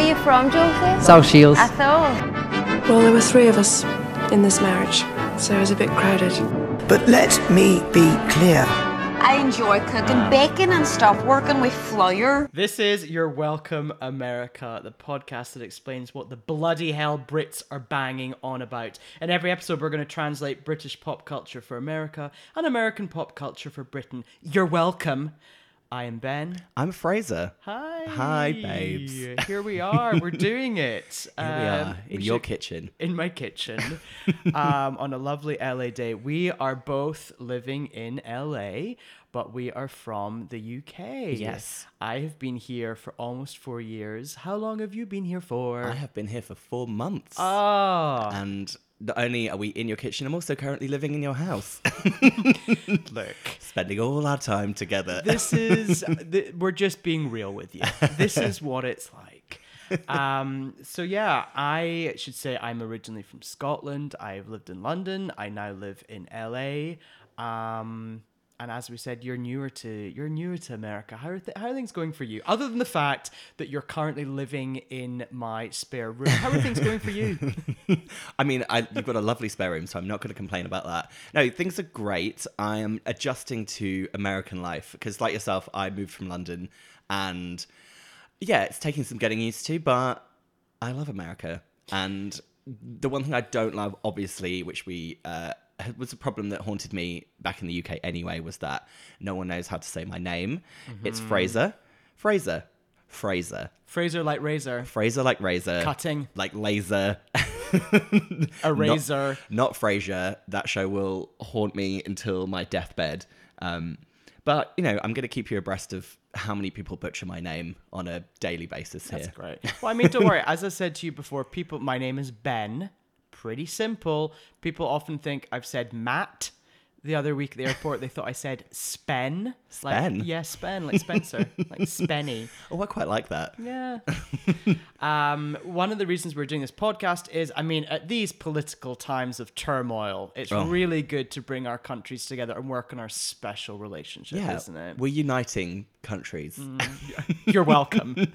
are you from, Joseph? South Shields. I thought. Well, there were three of us in this marriage, so it was a bit crowded. But let me be clear. I enjoy cooking, baking and stuff, working with flour. This is Your Welcome America, the podcast that explains what the bloody hell Brits are banging on about. In every episode, we're going to translate British pop culture for America and American pop culture for Britain. You're welcome. I am Ben. I'm Fraser. Hi. Hi, babes. Here we are. We're doing it. Here we are. In your kitchen. In my kitchen. On a lovely LA day. We are both living in LA, but we are from the UK. Yes. I have been here for almost 4 years. How long have you been here for? I have been here for 4 months. Oh. And not only are we in your kitchen, I'm also currently living in your house. Look. Spending all our time together. This is... we're just being real with you. This is what it's like. So yeah, I should say I'm originally from Scotland. I've lived in London. I now live in LA. And as we said, you're newer to America. How are things going for you? Other than the fact that you're currently living in my spare room, how are things going for you? I mean, you've got a lovely spare room, so I'm not going to complain about that. No, things are great. I am adjusting to American life because, like yourself, I moved from London, and yeah, it's taking some getting used to, but I love America. And the one thing I don't love, obviously, which was a problem that haunted me back in the UK anyway, was that no one knows how to say my name. Mm-hmm. It's Fraser. Fraser. Fraser. Fraser like razor. Fraser like razor. Cutting. Like laser. A razor. Not Frasier. That show will haunt me until my deathbed. But, you know, I'm going to keep you abreast of how many people butcher my name on a daily basis here. That's great. Well, I mean, don't worry. As I said to you before, my name is Ben. Pretty simple. People often think I've said Matt. The other week at the airport, they thought I said Spen. Spen? Like, yeah, Spen, like Spencer, like Spenny. Oh, I quite like that. Yeah. One of the reasons we're doing this podcast is, I mean, at these political times of turmoil, it's really good to bring our countries together and work on our special relationship, isn't it? We're uniting countries. You're welcome.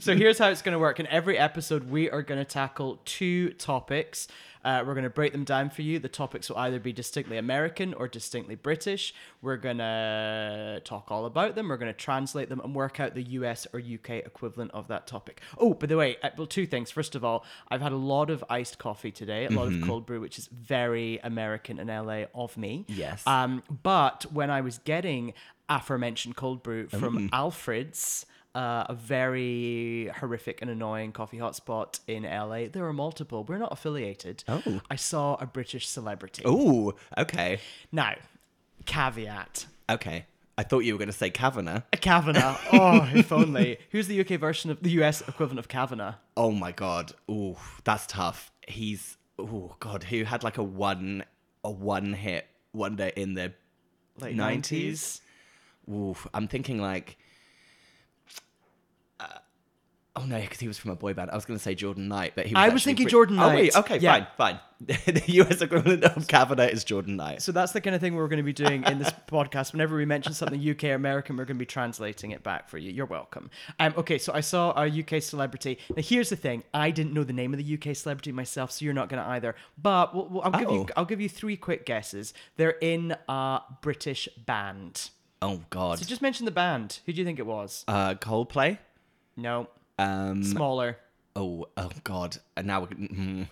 So here's how it's going to work. In every episode, we are going to tackle two topics. We're going to break them down for you. The topics will either be distinctly American or distinctly British. We're going to talk all about them. We're going to translate them and work out the US or UK equivalent of that topic. Oh, by the way, well, two things. First of all, I've had a lot of iced coffee today, a lot of cold brew, which is very American and LA of me. Yes. But when I was getting aforementioned cold brew from Alfred's, a very horrific and annoying coffee hotspot in LA. There are multiple. We're not affiliated. Oh. I saw a British celebrity. Oh, okay. Now, caveat. Okay. I thought you were going to say Kavanaugh. Kavanaugh. Oh, if only. Who's the UK version of the US equivalent of Kavanaugh? Oh, my God. Oh, that's tough. He's, oh, God, who had like a one hit wonder in the late 90s? Oof, I'm thinking like... oh no, because he was from a boy band. I was going to say Jordan Knight, but he was Jordan Knight. Oh wait, okay, yeah. fine. The US equivalent of Kavanaugh is Jordan Knight. So that's the kind of thing we're going to be doing in this podcast. Whenever we mention something UK or American, we're going to be translating it back for you. You're welcome. Okay, so I saw our UK celebrity. Now here's the thing: I didn't know the name of the UK celebrity myself, so you're not going to either. But I'll give you three quick guesses. They're in a British band. Oh God! So just mention the band. Who do you think it was? Coldplay. No. Smaller. Oh God! And now we're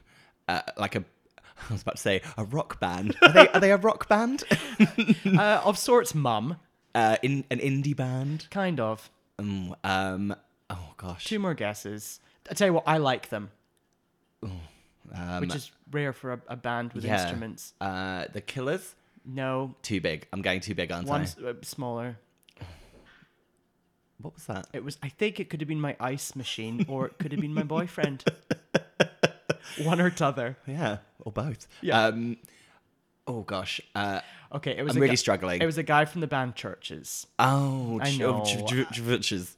like a. I was about to say a rock band. Are they a rock band? Of sorts, mum. In an indie band. Kind of. Oh gosh. Two more guesses. I tell you what, I like them. Which is rare for a band with instruments. The Killers. No. Too big. I'm going too big, aren't I? Smaller. What was that? It was. I think it could have been my ice machine, or it could have been my boyfriend. One or t'other. Yeah, or both. Yeah. Oh gosh. Okay, it was. I'm really struggling. It was a guy from the band Chvrches. Oh, I know. Chvrches.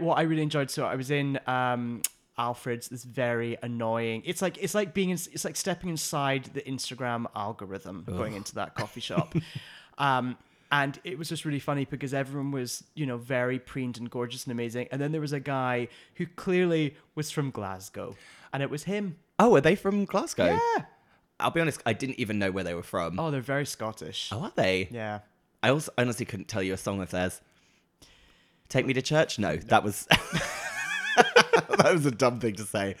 What I really enjoyed. So I was in Alfred's. This very annoying. It's like being. It's like stepping inside the Instagram algorithm. Going into that coffee shop. And it was just really funny because everyone was, you know, very preened and gorgeous and amazing. And then there was a guy who clearly was from Glasgow, and it was him. Oh, are they from Glasgow? Yeah. I'll be honest, I didn't even know where they were from. Oh, they're very Scottish. Oh, are they? Yeah. I also honestly couldn't tell you a song of theirs. Take Me to Church? No. That was... that was a dumb thing to say.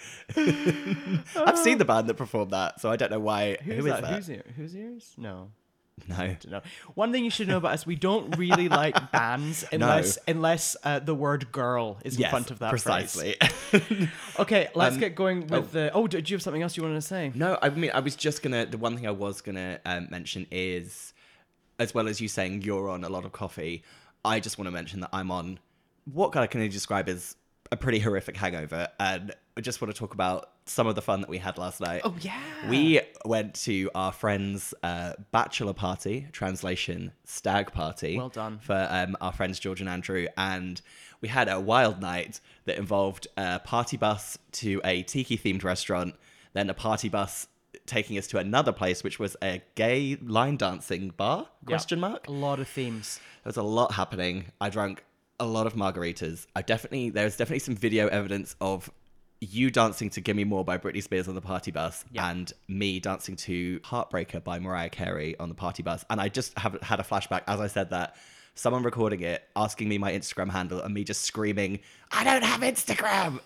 I've seen the band that performed that, so I don't know why. Who is that? Who's Ears? No. I don't know. One thing you should know about us, we don't really like bands unless the word girl is in front of that precisely. Phrase. Okay, let's get going with the... Oh, did you have something else you wanted to say? No, I mean, I was just going to... The one thing I was going to mention is, as well as you saying you're on a lot of coffee, I just want to mention that I'm on what I can only describe as a pretty horrific hangover, and I just want to talk about some of the fun that we had last night. Oh yeah, we went to our friend's bachelor party, translation stag party. Well done for our friends George and Andrew, and we had a wild night that involved a party bus to a tiki themed restaurant, then a party bus taking us to another place, which was a gay line dancing bar? Question mark. A lot of themes. There was a lot happening. I drank a lot of margaritas. There's definitely some video evidence of you dancing to Gimme More by Britney Spears on the party bus and me dancing to Heartbreaker by Mariah Carey on the party bus. And I just have had a flashback as I said that, someone recording it, asking me my Instagram handle, and me just screaming, "I don't have Instagram!"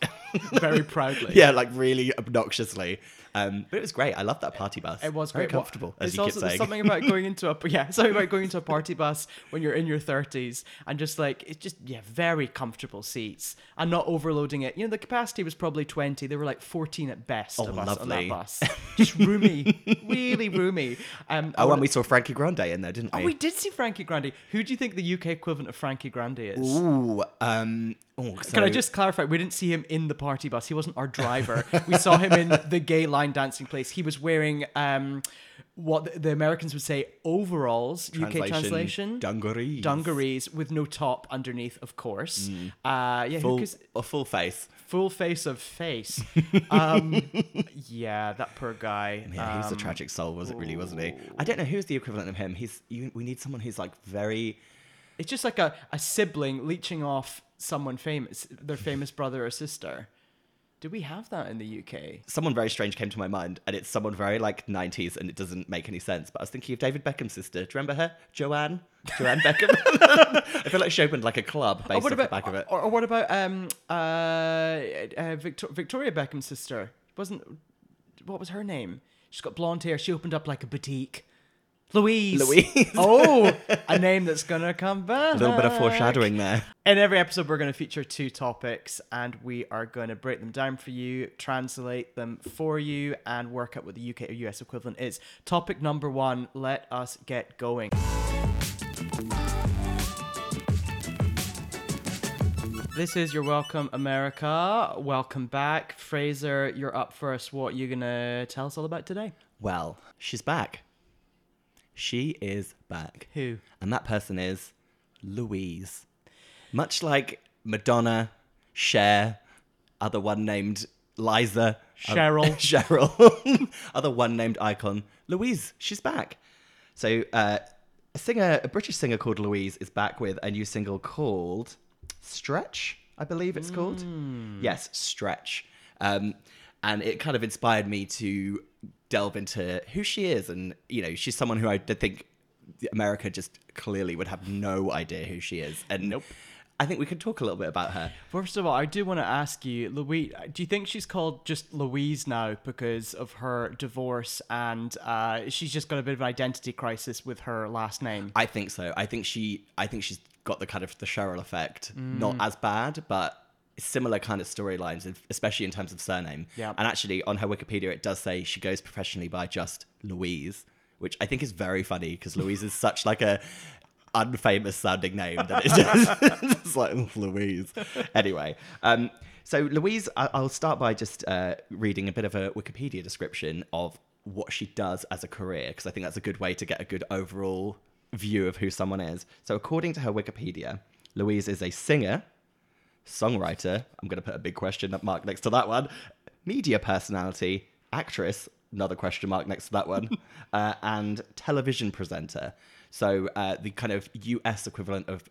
Very proudly. Yeah, like really obnoxiously. But it was great. I loved that party bus. It was very comfortable, as you keep saying. There's something about going into a party bus when you're in your 30s and just like, it's just, very comfortable seats and not overloading it. You know, the capacity was probably 20. There were like 14 at best of us on that bus. Just roomy, really roomy. And we saw Frankie Grande in there, didn't we? Oh, we did see Frankie Grande. Who do you think the UK equivalent of Frankie Grande is? Ooh, can I just clarify? We didn't see him in the party bus. He wasn't our driver. We saw him in the gay line dancing place. He was wearing what the Americans would say overalls, UK translation. Dungarees with no top underneath, of course. Full face. Full face of face. That poor guy. Yeah, he's a tragic soul, wasn't he? I don't know who's the equivalent of him. We need someone who's like very... It's just like a sibling leeching off someone famous, their famous brother or sister. Do we have that in the UK? Someone very strange came to my mind, and it's someone very like 90s, and it doesn't make any sense. But I was thinking of David Beckham's sister. Do you remember her? Joanne Beckham. I feel like she opened like a club based on the back of it. Or what about Victoria Beckham's sister? What was her name? She's got blonde hair. She opened up like a boutique. Louise. Oh, a name that's going to come back. A little bit of foreshadowing there. In every episode, we're going to feature two topics, and we are going to break them down for you, translate them for you, and work out what the UK or US equivalent is. Topic number one, let us get going. This is your welcome, America. Welcome back. Fraser, you're up first. What are you going to tell us all about today? Well, she's back. She is back. Who? And that person is Louise. Much like Madonna, Cher, other one named Liza. Cheryl. Other one named icon. Louise, she's back. So a British singer called Louise is back with a new single called Stretch, I believe it's called. Yes, Stretch. And it kind of inspired me to delve into who she is, and you know, she's someone who I think America just clearly would have no idea who she is, and nope. I think we could talk a little bit about her. First of all, I do want to ask you, Louise, do you think she's called just Louise now because of her divorce and she's just got a bit of an identity crisis with her last name? I think so. I think she's got the kind of the Cheryl effect, not as bad, but similar kind of storylines, especially in terms of surname. Yeah. And actually, on her Wikipedia, it does say she goes professionally by just Louise, which I think is very funny because Louise is such like a unfamous sounding name that it's just it's like Louise. Anyway, so Louise, I'll start by just reading a bit of a Wikipedia description of what she does as a career, because I think that's a good way to get a good overall view of who someone is. So according to her Wikipedia, Louise is a singer, songwriter, I'm going to put a big question mark next to that one, media personality, actress, another question mark next to that one, and television presenter. So the kind of US equivalent of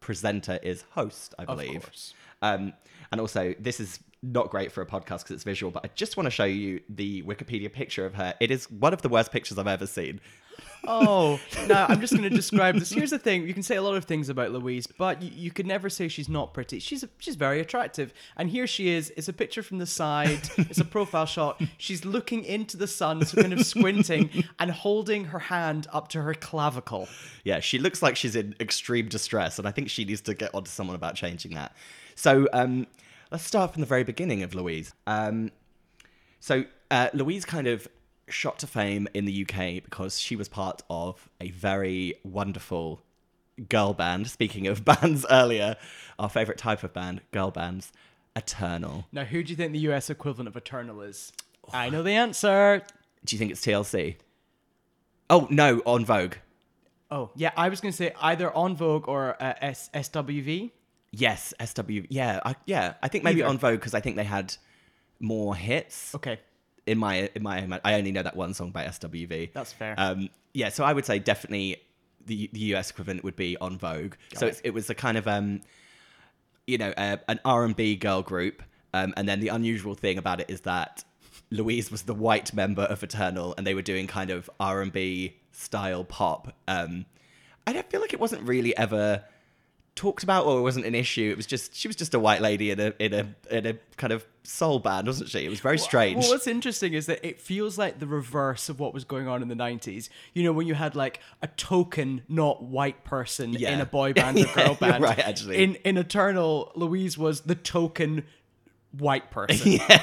presenter is host, I believe. Of course. And also, this is not great for a podcast because it's visual, but I just want to show you the Wikipedia picture of her. It is one of the worst pictures I've ever seen. Oh, no, I'm just going to describe this. Here's the thing. You can say a lot of things about Louise, but you could never say she's not pretty. She's very attractive. And here she is. It's a picture from the side. It's a profile shot. She's looking into the sun, so kind of squinting and holding her hand up to her clavicle. Yeah, she looks like she's in extreme distress, and I think she needs to get onto someone about changing that. So let's start from the very beginning of Louise. Louise kind of shot to fame in the UK because she was part of a very wonderful girl band. Speaking of bands earlier, our favourite type of band, girl bands, Eternal. Now, who do you think the US equivalent of Eternal is? Oh. I know the answer. Do you think it's TLC? Oh, no, En Vogue. Oh, yeah, I was going to say either En Vogue or SWV. Yes, SWV. Yeah, I think maybe En Vogue because I think they had more hits. Okay. In my I only know that one song by SWV. That's fair. Yeah, so I would say definitely the US equivalent would be En Vogue. It was a kind of an R&B girl group, and then the unusual thing about it is that Louise was the white member of Eternal, and they were doing kind of R&B style pop. I don't feel like it wasn't really ever talked about, or it wasn't an issue. It was just she was just a white lady in a kind of soul band, wasn't she? It was very strange. Well, what's interesting is that it feels like the reverse of what was going on in the 90s. You know, when you had like a token not white person in a boy band or girl band. Right, actually. In Eternal, Louise was the token white person. yeah,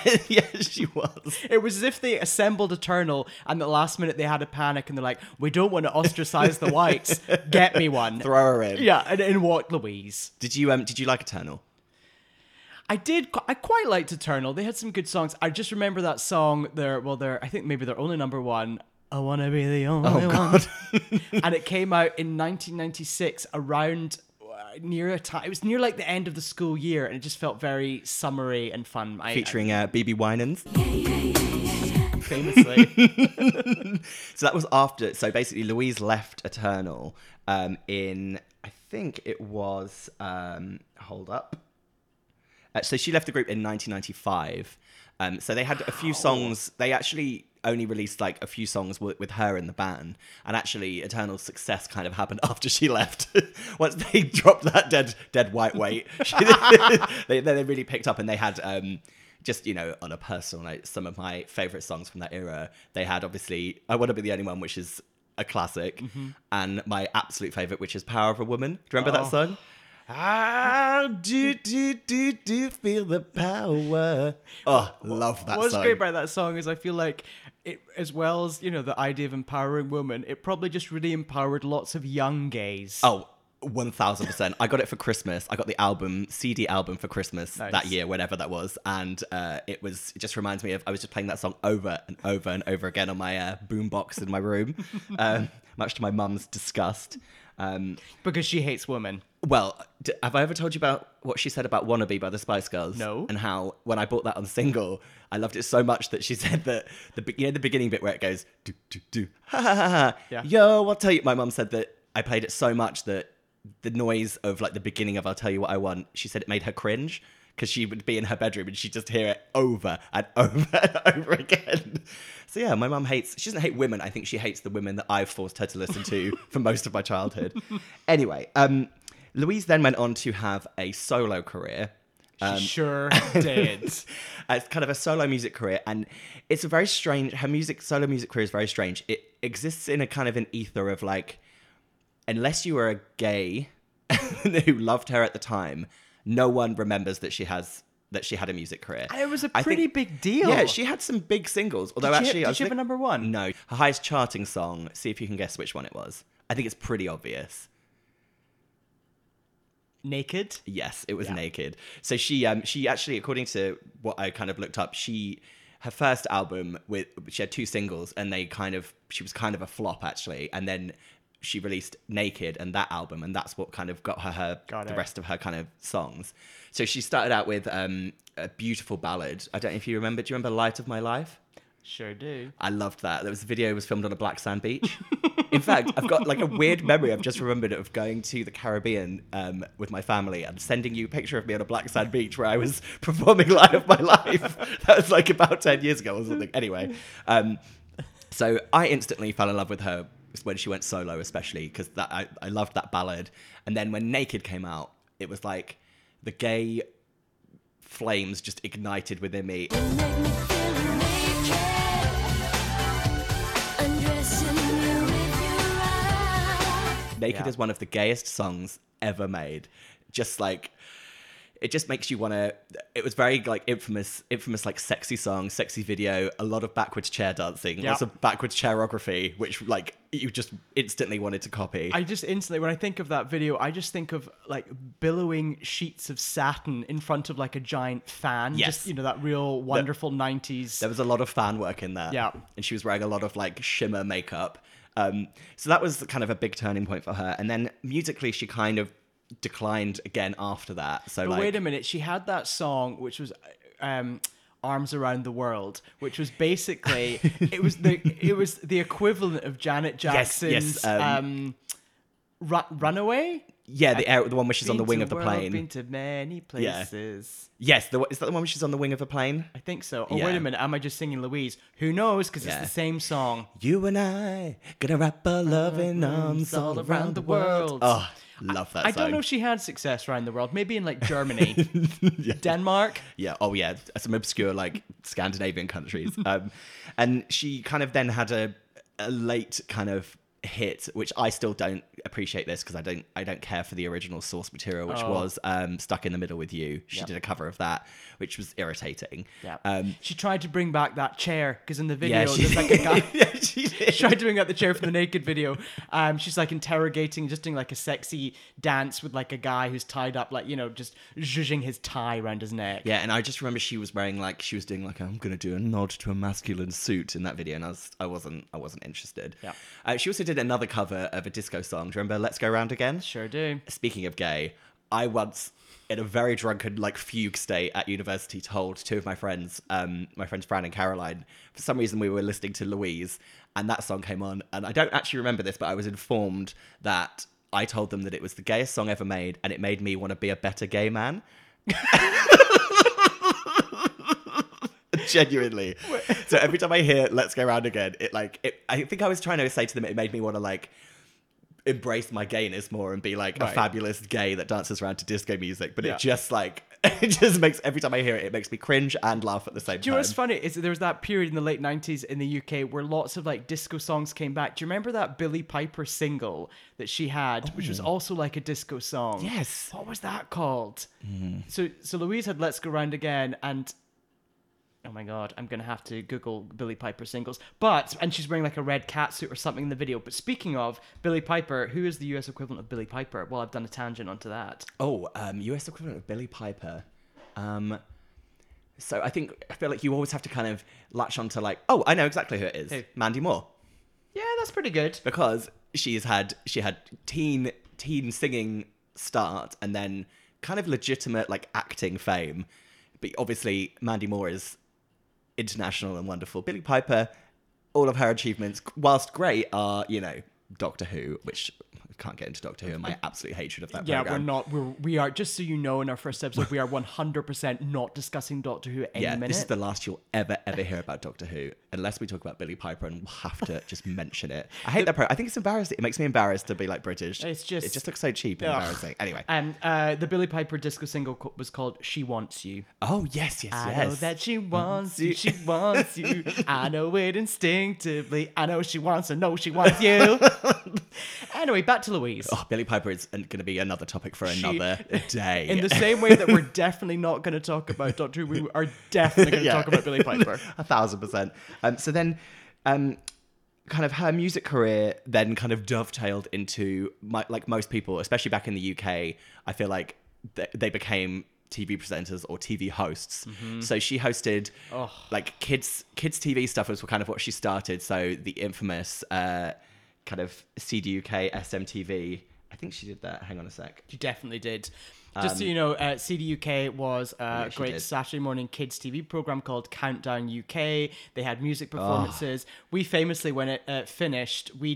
she was. It was as if they assembled Eternal and at the last minute they had a panic and they're like, we don't want to ostracize the whites. Get me one. Throw her in. Yeah, and what, Louise? Did you like Eternal? I did. I quite liked Eternal. They had some good songs. I just remember that song, I think maybe their only number one, I Want to Be the Only One. And it came out in 1996 around... it was near like the end of the school year, and it just felt very summery and fun. Featuring BB Winans, famously. So that was after. So basically, Louise left Eternal in, I think it was. Hold up. So she left the group in 1995. So they had a few songs. They actually only released like a few songs with her in the band, and actually Eternal's success kind of happened after she left. Once they dropped that dead white weight, they really picked up, and they had just, you know, on a personal note, some of my favourite songs from that era. They had obviously I Want to Be the Only One, which is a classic, and my absolute favourite, which is Power of a Woman. Do you remember that song? I do feel the power. Oh, love that song. What's great about that song is I feel like it, as well as, you know, the idea of empowering women, it probably just really empowered lots of young gays. Oh, 1000%. I got it for Christmas. I got the CD album for Christmas that year, whenever that was. And it just reminds me of, I was just playing that song over and over and over again on my boombox in my room, much to my mum's disgust. Because she hates women. Well, have I ever told you about what she said about Wannabe by the Spice Girls? No. And how, when I bought that on single, I loved it so much that she said that, the beginning bit where it goes, do, do, do, ha, ha, ha, ha. Yeah. Yo, I'll tell you. My mum said that I played it so much that the noise of like the beginning of I'll Tell You What I Want, she said it made her cringe because she would be in her bedroom and she'd just hear it over and over and over again. So yeah, my mum she doesn't hate women. I think she hates the women that I've forced her to listen to for most of my childhood. Anyway, Louise then went on to have a solo career. She sure did. It's kind of a solo music career, and it's a very strange... Her solo music career is very strange. It exists in a kind of an ether of like, unless you were a gay who loved her at the time, no one remembers that she had a music career. And it was a pretty big deal. Yeah, she had some big singles. Although did she have a number one? No. Her highest charting song, see if you can guess which one it was. I think it's pretty obvious. Naked? Yes, it was Naked. So she actually, according to what I kind of looked up, her first album she had two singles, and she was kind of a flop actually, and then she released Naked and that album, and that's what kind of got her rest of her kind of songs. So she started out with a beautiful ballad. I don't know if you remember. Do you remember Light of My Life? Sure do. I loved that. There was a video was filmed on a black sand beach. In fact, I've got like a weird memory I've just remembered of going to the Caribbean with my family and sending you a picture of me on a black sand beach where I was performing Light of My Life. That was like about 10 years ago or something. Anyway, so I instantly fell in love with her when she went solo, especially because I loved that ballad. And then when Naked came out, it was like the gay flames just ignited within me. You make me feel naked, undressing you with your eyes. Naked is one of the gayest songs ever made. Just like, it just makes you want to, it was very like infamous like sexy song, sexy video, a lot of backwards chair dancing, lots of backwards chairography, which like you just instantly wanted to copy. I just instantly, when I think of that video, I just think of like billowing sheets of satin in front of like a giant fan. Yes. Just, you know, that real wonderful 90s. There was a lot of fan work in there. Yeah. And she was wearing a lot of like shimmer makeup. So that was kind of a big turning point for her. And then musically, she kind of declined again after that. So, but like, wait a minute, she had that song which was Arms Around the World, which was basically it was the equivalent of Janet Jackson's Runaway. Yeah, the one where she's on the wing of the plane. Been to many places. Yeah. Yes, is that the one where she's on the wing of a plane? I think so. Oh, yeah. Wait a minute. Am I just singing Louise? Who knows? Because it's the same song. You and I, gonna wrap our loving arms all around the world. Oh, love that song. I don't know if she had success around the world. Maybe in like Germany, Denmark. Yeah. Oh, yeah. Some obscure like Scandinavian countries. And she kind of then had a late kind of hit, which I still don't appreciate this because I don't care for the original source material, which was Stuck in the Middle with You. She did a cover of that, which was irritating. She tried to bring back that chair because in the video there's like a guy she tried to bring out the chair from the Naked video. She's like interrogating, just doing like a sexy dance with like a guy who's tied up, like, you know, just zhuzhing his tie around his neck. Yeah, and I just remember she was wearing like, she was doing like, I'm gonna do a nod to a masculine suit in that video, and I wasn't interested. She also did another cover of a disco song. Do you remember Let's Go Round Again? Sure do. Speaking of gay, I once, in a very drunken, like, fugue state at university, told two of my friends Fran and Caroline, for some reason we were listening to Louise, and that song came on. And I don't actually remember this, but I was informed that I told them that it was the gayest song ever made, and it made me want to be a better gay man. Genuinely. So every time I hear Let's Go Round Again, I think I was trying to say to them it made me want to like embrace my gayness more and be like a fabulous gay that dances around to disco music, but it just like, it just makes, every time I hear it, it makes me cringe and laugh at the same time. Do you know what's funny is that there was that period in the late 90s in the UK where lots of like disco songs came back. Do you remember that Billie Piper single that she had, which was also like a disco song? Yes. What was that called? So Louise had Let's Go Round Again, and oh my God, I'm going to have to Google Billie Piper singles. And she's wearing like a red catsuit or something in the video. But speaking of Billie Piper, who is the US equivalent of Billie Piper? Well, I've done a tangent onto that. Oh, US equivalent of Billie Piper. So I feel like you always have to kind of latch onto like, oh, I know exactly who it is. Who? Mandy Moore. Yeah, that's pretty good. Because she had teen singing start and then kind of legitimate like acting fame. But obviously Mandy Moore is international and wonderful. Billie Piper, all of her achievements, whilst great, are, you know, Doctor Who, which I can't get into Doctor Who and my absolute hatred of that program. Yeah, we are, just so you know, in our first episode, we are 100% not discussing Doctor Who any minute. Yeah, this is the last you'll ever hear about Doctor Who, unless we talk about Billie Piper, and we'll have to just mention it. I hate that program. I think it's embarrassing. It makes me embarrassed to be like British. It just looks so cheap and embarrassing. Anyway. And the Billie Piper disco single was called She Wants You. Oh, yes. I know that she wants you, she wants you. I know it instinctively. I know she wants to know she wants you. Anyway, back to Louise. Oh, Billie Piper is going to be another topic for another day. In the same way that we're definitely not going to talk about Doctor Who, we are definitely going to talk about Billie Piper. 1,000%. So then kind of her music career then kind of dovetailed into, like most people, especially back in the UK, I feel like they became TV presenters or TV hosts. So she hosted like kids TV stuff was kind of what she started. So the infamous kind of CDUK, SMTV, I think she did that. Hang on a sec. She definitely did. Just so you know, CDUK was a great Saturday morning kids TV program called Countdown UK. They had music performances. Oh. We famously, when it finished, we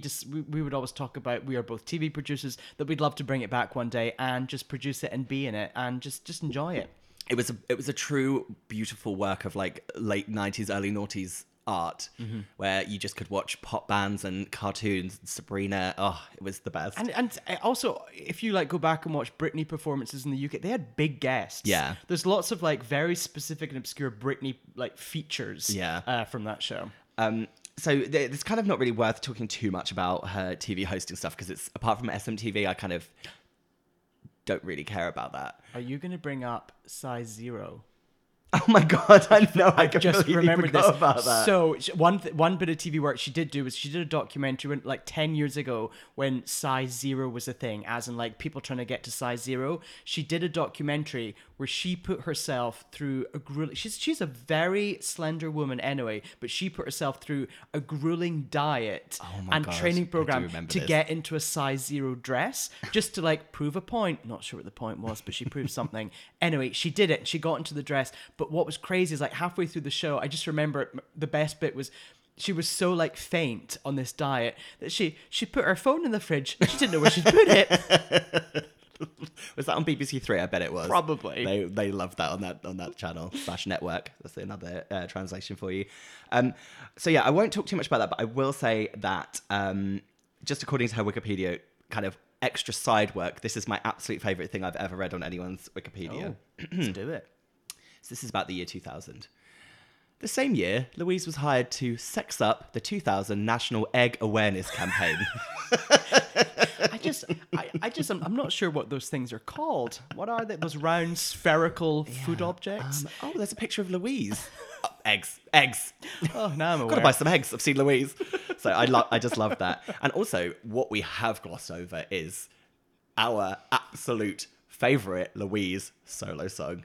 would always talk about, we are both TV producers, that we'd love to bring it back one day and just produce it and be in it and just enjoy it. It was a true beautiful work of like late 90s, early noughties art, mm-hmm. where you just could watch pop bands and cartoons. Sabrina, oh, it was the best. And also, if you like go back and watch Britney performances in the UK, they had big guests. Yeah, there's lots of like very specific and obscure Britney like features. Yeah. From that show. So it's kind of not really worth talking too much about her TV hosting stuff because it's apart from SMTV, I kind of don't really care about that. Are you going to bring up size zero? Oh my God, I know. I just remembered this. About that. So one bit of TV work she did do was she did a documentary when, like 10 years ago when size zero was a thing, as in like people trying to get to size zero. She did a documentary where she put herself through a grueling... She's a very slender woman anyway, but she put herself through a grueling diet training program to get into a size zero dress just to like prove a point. Not sure what the point was, but she proved something. Anyway, she did it. She got into the dress. But what was crazy is like halfway through the show, I just remember the best bit was she was so like faint on this diet that she put her phone in the fridge. She didn't know where she put it. Was that on BBC Three? I bet it was. Probably. They loved that on that channel / network. That's another translation for you. So yeah, I won't talk too much about that, but I will say that just according to her Wikipedia, kind of extra side work, this is my absolute favourite thing I've ever read on anyone's Wikipedia. Oh, let's do it. So this is about the year 2000. The same year, Louise was hired to sex up the 2000 National Egg Awareness Campaign. I'm not sure what those things are called. What are they? Those round spherical food objects? Oh, there's a picture of Louise. Oh, eggs. Oh, now I'm aware. Gotta buy some eggs. I've seen Louise. So I just love that. And also, what we have glossed over is our absolute favourite Louise solo song.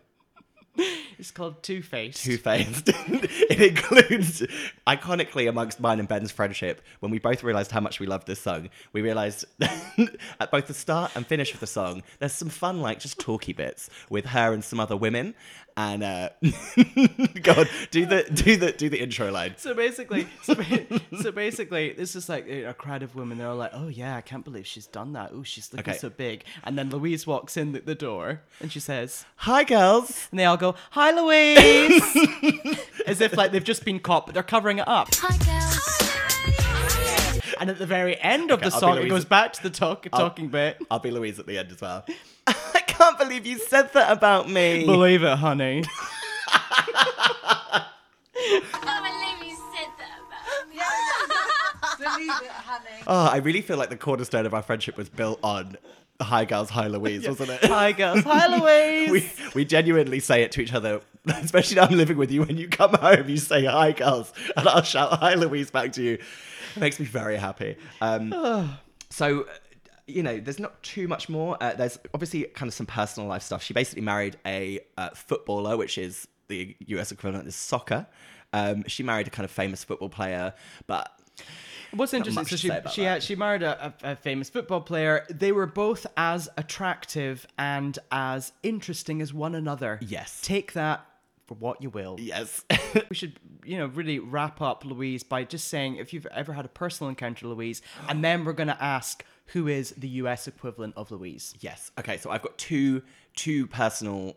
It's called Two-Faced. Two-Faced. It includes, iconically amongst mine and Ben's friendship, when we both realised how much we loved this song, we realised at both the start and finish of the song, there's some fun, like, just talky bits with her and some other women. And, God, do the intro line. So basically, this is like a crowd of women. They're all like, oh yeah, I can't believe she's done that. Oh, she's looking so big. And then Louise walks in the door and she says, hi girls. And they all go, hi Louise. As if like they've just been caught, but they're covering it up. Hi girls. And at the very end of the song, it goes back to the talking bit. I'll be Louise at the end as well. I can't believe you said that about me. Believe it, honey. I can't believe you said that about me. Believe it, honey. Oh, I really feel like the cornerstone of our friendship was built on hi girls, hi Louise, wasn't it? Hi girls, hi Louise. we genuinely say it to each other, especially now I'm living with you. When you come home, you say hi girls, and I'll shout hi Louise back to you. It makes me very happy. So... you know, there's not too much more. There's obviously kind of some personal life stuff. She basically married a footballer, which is the US equivalent is soccer. She married a kind of famous football player, but... What's interesting, so she married a famous football player. They were both as attractive and as interesting as one another. Yes. Take that for what you will. Yes. We should, really wrap up Louise by just saying, if you've ever had a personal encounter, Louise, and then we're going to ask... who is the US equivalent of Louise? Yes. Okay, so I've got two personal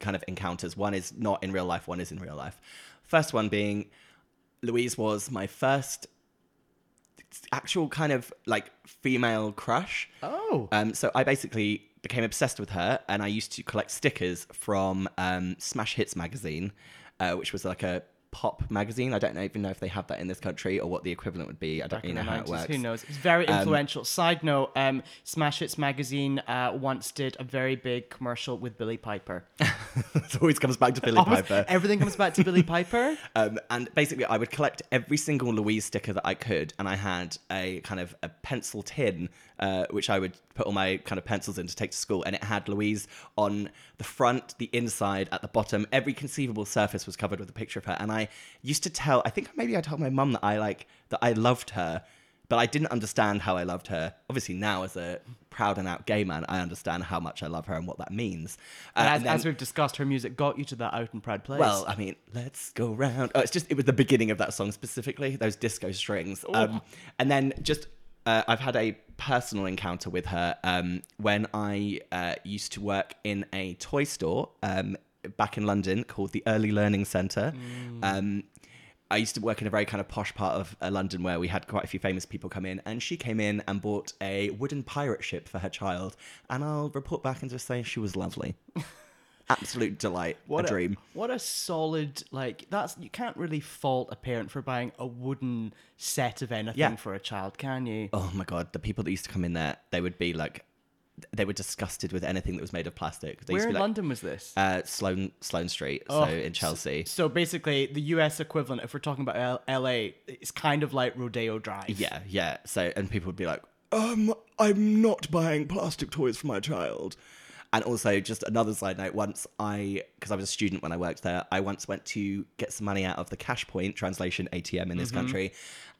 kind of encounters. One is not in real life, one is in real life. First one being, Louise was my first actual kind of like female crush. Oh. So I basically became obsessed with her, and I used to collect stickers from Smash Hits magazine, which was like a pop magazine. I don't even know if they have that in this country or what the equivalent would be. I don't really know how it works. Who knows? It's very influential. Side note, Smash Hits magazine once did a very big commercial with Billie Piper. It always comes back to Billie Piper. Everything comes back to Billie Piper. And basically I would collect every single Louise sticker that I could, and I had a kind of a pencil tin which I would put all my kind of pencils in to take to school, and it had Louise on the front, the inside, at the bottom. Every conceivable surface was covered with a picture of her, and I used to tell, I think maybe I told my mum that I loved her But I didn't understand how I loved her. Obviously now as a proud and out gay man, I understand how much I love her and what that means. As we've discussed, her music got you to that out and proud place. Well, I mean, let's go round. Oh, it was the beginning of that song specifically, those disco strings. And then just, I've had a personal encounter with her when I used to work in a toy store back in London called the Early Learning Centre. I used to work in a very kind of posh part of London where we had quite a few famous people come in, and she came in and bought a wooden pirate ship for her child. And I'll report back and just say she was lovely. Absolute delight. What a dream. What a solid, you can't really fault a parent for buying a wooden set of anything for a child, can you? Oh my God. The people that used to come in there, they would be like, they were disgusted with anything that was made of plastic. Where in London was this? Sloane Street, so in Chelsea. So basically the US equivalent, if we're talking about LA, it's kind of like Rodeo Drive. Yeah, yeah. So, and people would be like, I'm not buying plastic toys for my child. And also, just another side note, because I was a student when I worked there, I once went to get some money out of the cash point, translation ATM in this country,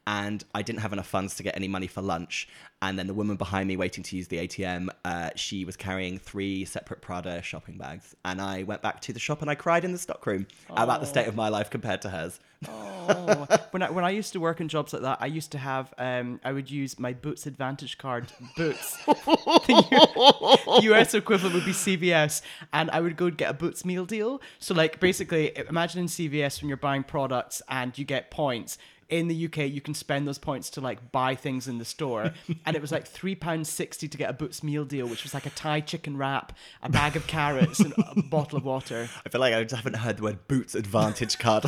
and I didn't have enough funds to get any money for lunch. And then the woman behind me waiting to use the ATM, she was carrying 3 separate Prada shopping bags. And I went back to the shop and I cried in the stockroom about the state of my life compared to hers. Oh. When I used to work in jobs like that, I used to have, I would use my Boots Advantage card, Boots. The US equivalent would be CVS. And I would go and get a Boots meal deal. So basically, imagine in CVS when you're buying products and you get points. In the UK, you can spend those points to buy things in the store. And it was £3.60 to get a Boots meal deal, which was a Thai chicken wrap, a bag of carrots and a bottle of water. I feel like I just haven't heard the word Boots Advantage card.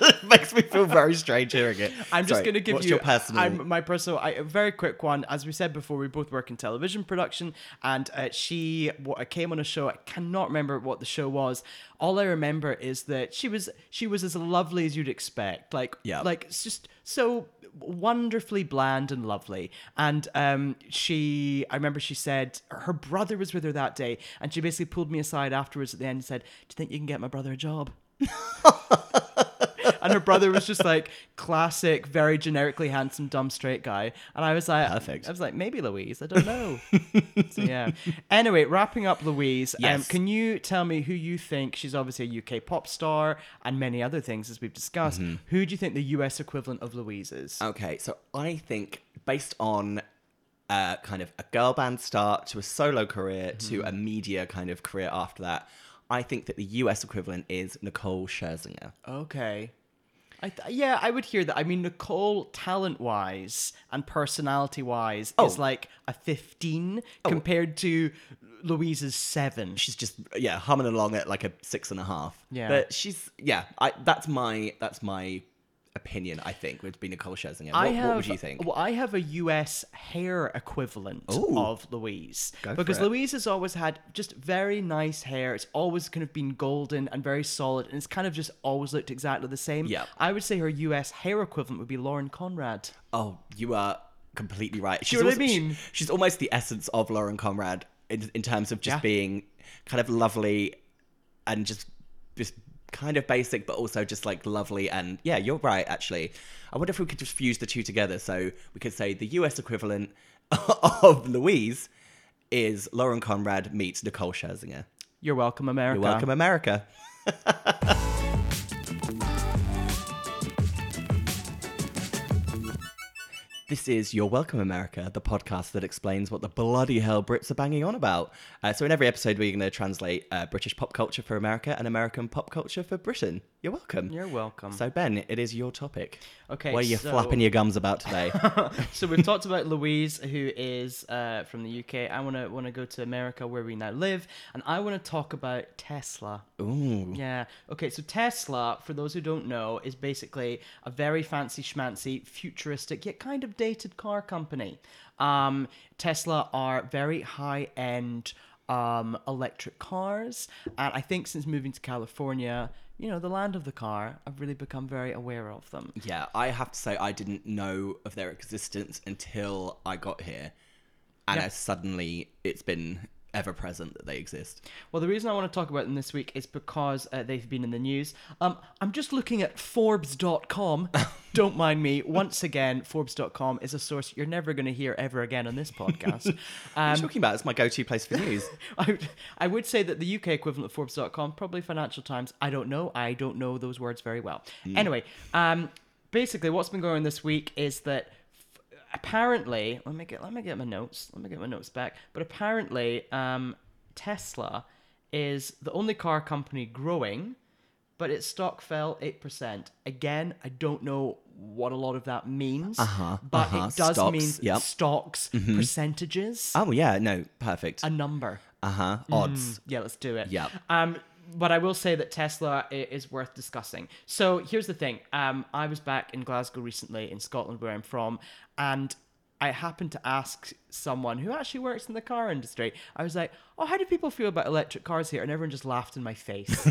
It makes me feel very strange hearing it. I'm just going to give you your personal... a very quick one. As we said before, we both work in television production, and I came on a show. I cannot remember what the show was. All I remember is that she was as lovely as you'd expect. It's just so wonderfully bland and lovely. And I remember she said her brother was with her that day, and she basically pulled me aside afterwards at the end and said, "Do you think you can get my brother a job?" And her brother was just classic, very generically handsome, dumb, straight guy. And I was like, perfect. I was like, maybe Louise, I don't know. So yeah. Anyway, wrapping up Louise, yes. Can you tell me who you think, she's obviously a UK pop star and many other things as we've discussed. Mm-hmm. Who do you think the US equivalent of Louise is? Okay, so I think based on kind of a girl band start to a solo career to a media kind of career after that, I think that the US equivalent is Nicole Scherzinger. Okay. I would hear that. I mean, Nicole, talent-wise and personality-wise, is a 15 compared to Louise's 7. She's just, humming along at a 6.5. Yeah. But she's, that's my opinion, I think, would be Nicole Scherzinger. What would you think? Well, I have a US hair equivalent of Louise. Because Louise has always had just very nice hair. It's always kind of been golden and very solid, and it's kind of just always looked exactly the same. Yep. I would say her US hair equivalent would be Lauren Conrad. Oh, you are completely right. She's almost, she's almost the essence of Lauren Conrad in terms of just being kind of lovely and just kind of basic, but also just lovely. And yeah, you're right, actually. I wonder if we could just fuse the two together. So we could say the US equivalent of Louise is Lauren Conrad meets Nicole Scherzinger. You're welcome, America. You're welcome, America. This is You're Welcome, America, the podcast that explains what the bloody hell Brits are banging on about. So in every episode, we're going to translate British pop culture for America and American pop culture for Britain. You're welcome. You're welcome. So, Ben, it is your topic. Okay. What are you flapping your gums about today? So we've talked about Louise, who is from the UK. I want to go to America, where we now live, and I want to talk about Tesla. Ooh. Yeah. Okay, so Tesla, for those who don't know, is basically a very fancy schmancy, futuristic, yet kind of dated car company. Tesla are very high-end electric cars, and I think since moving to California, the land of the car, I've really become very aware of them. Yeah, I have to say I didn't know of their existence until I got here, and suddenly it's been ever present that they exist. Well, the reason I want to talk about them this week is because they've been in the news. I'm just looking at Forbes.com. Don't mind me. Once again, Forbes.com is a source you're never going to hear ever again on this podcast. What are you talking about? It's my go-to place for news. I would say that the UK equivalent of Forbes.com, probably Financial Times. I don't know. I don't know those words very well. Anyway, basically what's been going on this week is that apparently, let me get my notes back. But apparently, Tesla is the only car company growing, but its stock fell 8%. Again, I don't know what a lot of that means, but it does mean stocks, percentages. Oh yeah, no, perfect. A number. Odds. Yeah, let's do it. Yeah. But I will say that Tesla is worth discussing. So here's the thing. I was back in Glasgow recently, in Scotland, where I'm from, and I happened to ask someone who actually works in the car industry. I was like, oh, how do people feel about electric cars here? And everyone just laughed in my face.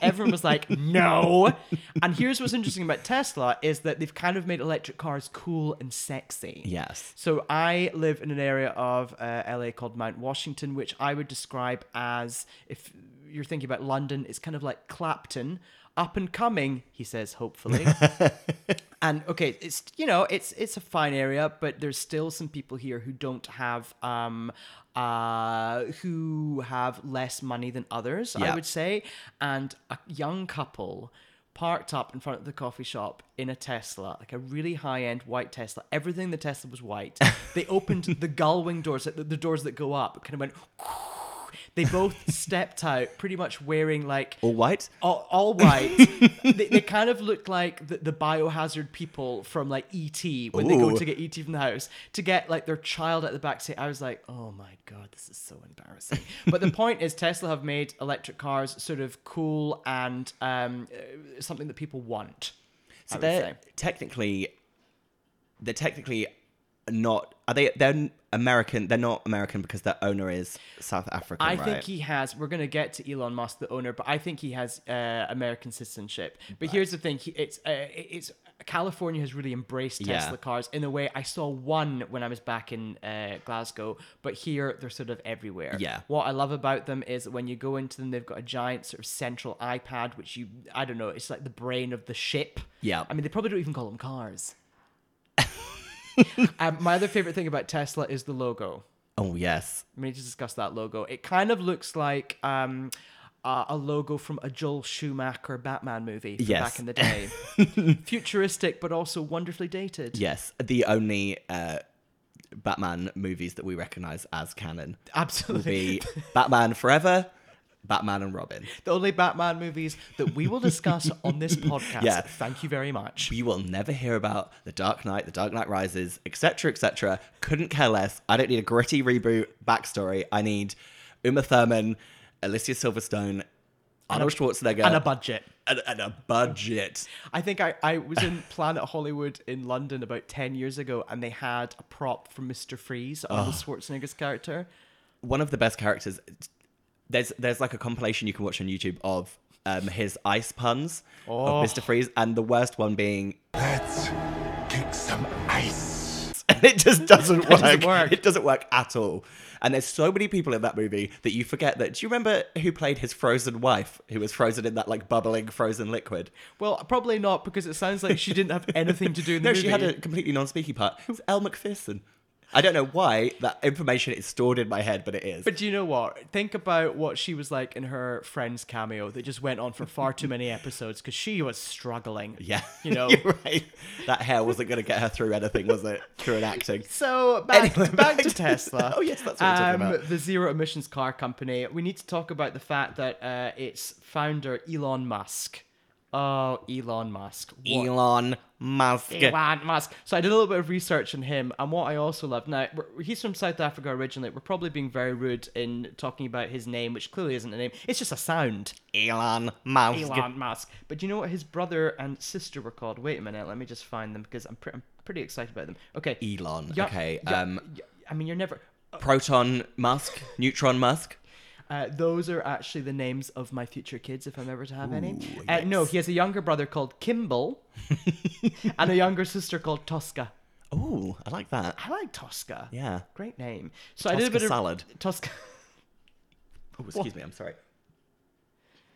Everyone was like, no. And here's what's interesting about Tesla is that they've kind of made electric cars cool and sexy. Yes. So I live in an area of LA called Mount Washington, which I would describe as, if you're thinking about London, it's kind of like Clapton. Up and coming, he says, hopefully. And okay, it's, you know, it's a fine area, but there's still some people here who don't have, who have less money than others, I would say. And a young couple parked up in front of the coffee shop in a Tesla, like a really high-end white Tesla. Everything in the Tesla was white. They opened the gull wing doors, the doors that go up. It kind of went... They both stepped out pretty much wearing like... All white? All white. They kind of looked like the biohazard people from like E.T. when they go to get E.T. from the house to get like their child at the backseat. I was like, oh my God, this is so embarrassing. But the point is Tesla have made electric cars sort of cool and something that people want. So they're technically not... Are they... They're American. They're not American because their owner is South African, right? I think he has. We're going to get to Elon Musk, the owner, but I think he has American citizenship. But here's the thing. It's California has really embraced Tesla cars in a way. I saw one when I was back in Glasgow, but here they're sort of everywhere. Yeah. What I love about them is that when you go into them, they've got a giant sort of central iPad, which you, I don't know, it's like the brain of the ship. Yeah. I mean, they probably don't even call them cars. My other favorite thing about Tesla is the logo. Oh, yes. We need to discuss that logo. It kind of looks like a logo from a Joel Schumacher Batman movie from back in the day. Futuristic, but also wonderfully dated. Yes. The only Batman movies that we recognize as canon. Absolutely. Will be Batman Forever, Batman and Robin. The only Batman movies that we will discuss on this podcast. Yeah. Thank you very much. We will never hear about The Dark Knight, The Dark Knight Rises, etc., etc. Couldn't care less. I don't need a gritty reboot backstory. I need Uma Thurman, Alicia Silverstone, Arnold Schwarzenegger. And a budget. And a budget. I think I was in Planet Hollywood in London about 10 years ago, and they had a prop from Mr. Freeze, Arnold Schwarzenegger's character. One of the best characters... There's like a compilation you can watch on YouTube of his ice puns of Mr. Freeze, and the worst one being, let's kick some ice. And it just doesn't work. It doesn't work at all. And there's so many people in that movie that you forget that. Do you remember who played his frozen wife, who was frozen in that like bubbling frozen liquid? Well, probably not, because it sounds like she didn't have anything to do in the movie. No, she had a completely non-speaking part. It was Elle McPherson. I don't know why that information is stored in my head, but it is. But do you know what? Think about what she was like in her Friends cameo that just went on for far too many episodes because she was struggling. Yeah. You know? You're right. That hair wasn't going to get her through anything, was it? Through an acting. So back to Tesla. Oh, yes, that's what we're talking about. The zero emissions car company. We need to talk about the fact that its founder, Elon Musk. Oh, Elon Musk. What? Elon Musk. So I did a little bit of research on him, and what I also love... Now, he's from South Africa originally. We're probably being very rude in talking about his name, which clearly isn't a name. It's just a sound. Elon Musk. But do you know what his brother and sister were called? Wait a minute. Let me just find them, because I'm pretty excited about them. Okay. Elon. Okay. I mean, you're never... Proton Musk. Neutron Musk. Those are actually the names of my future kids, if I'm ever to have any. Yes. No, he has a younger brother called Kimball and a younger sister called Tosca. Oh, I like that. I like Tosca. Yeah. Great name. So Tosca I did a bit of... Salad. Tosca... Oh, excuse me. I'm sorry.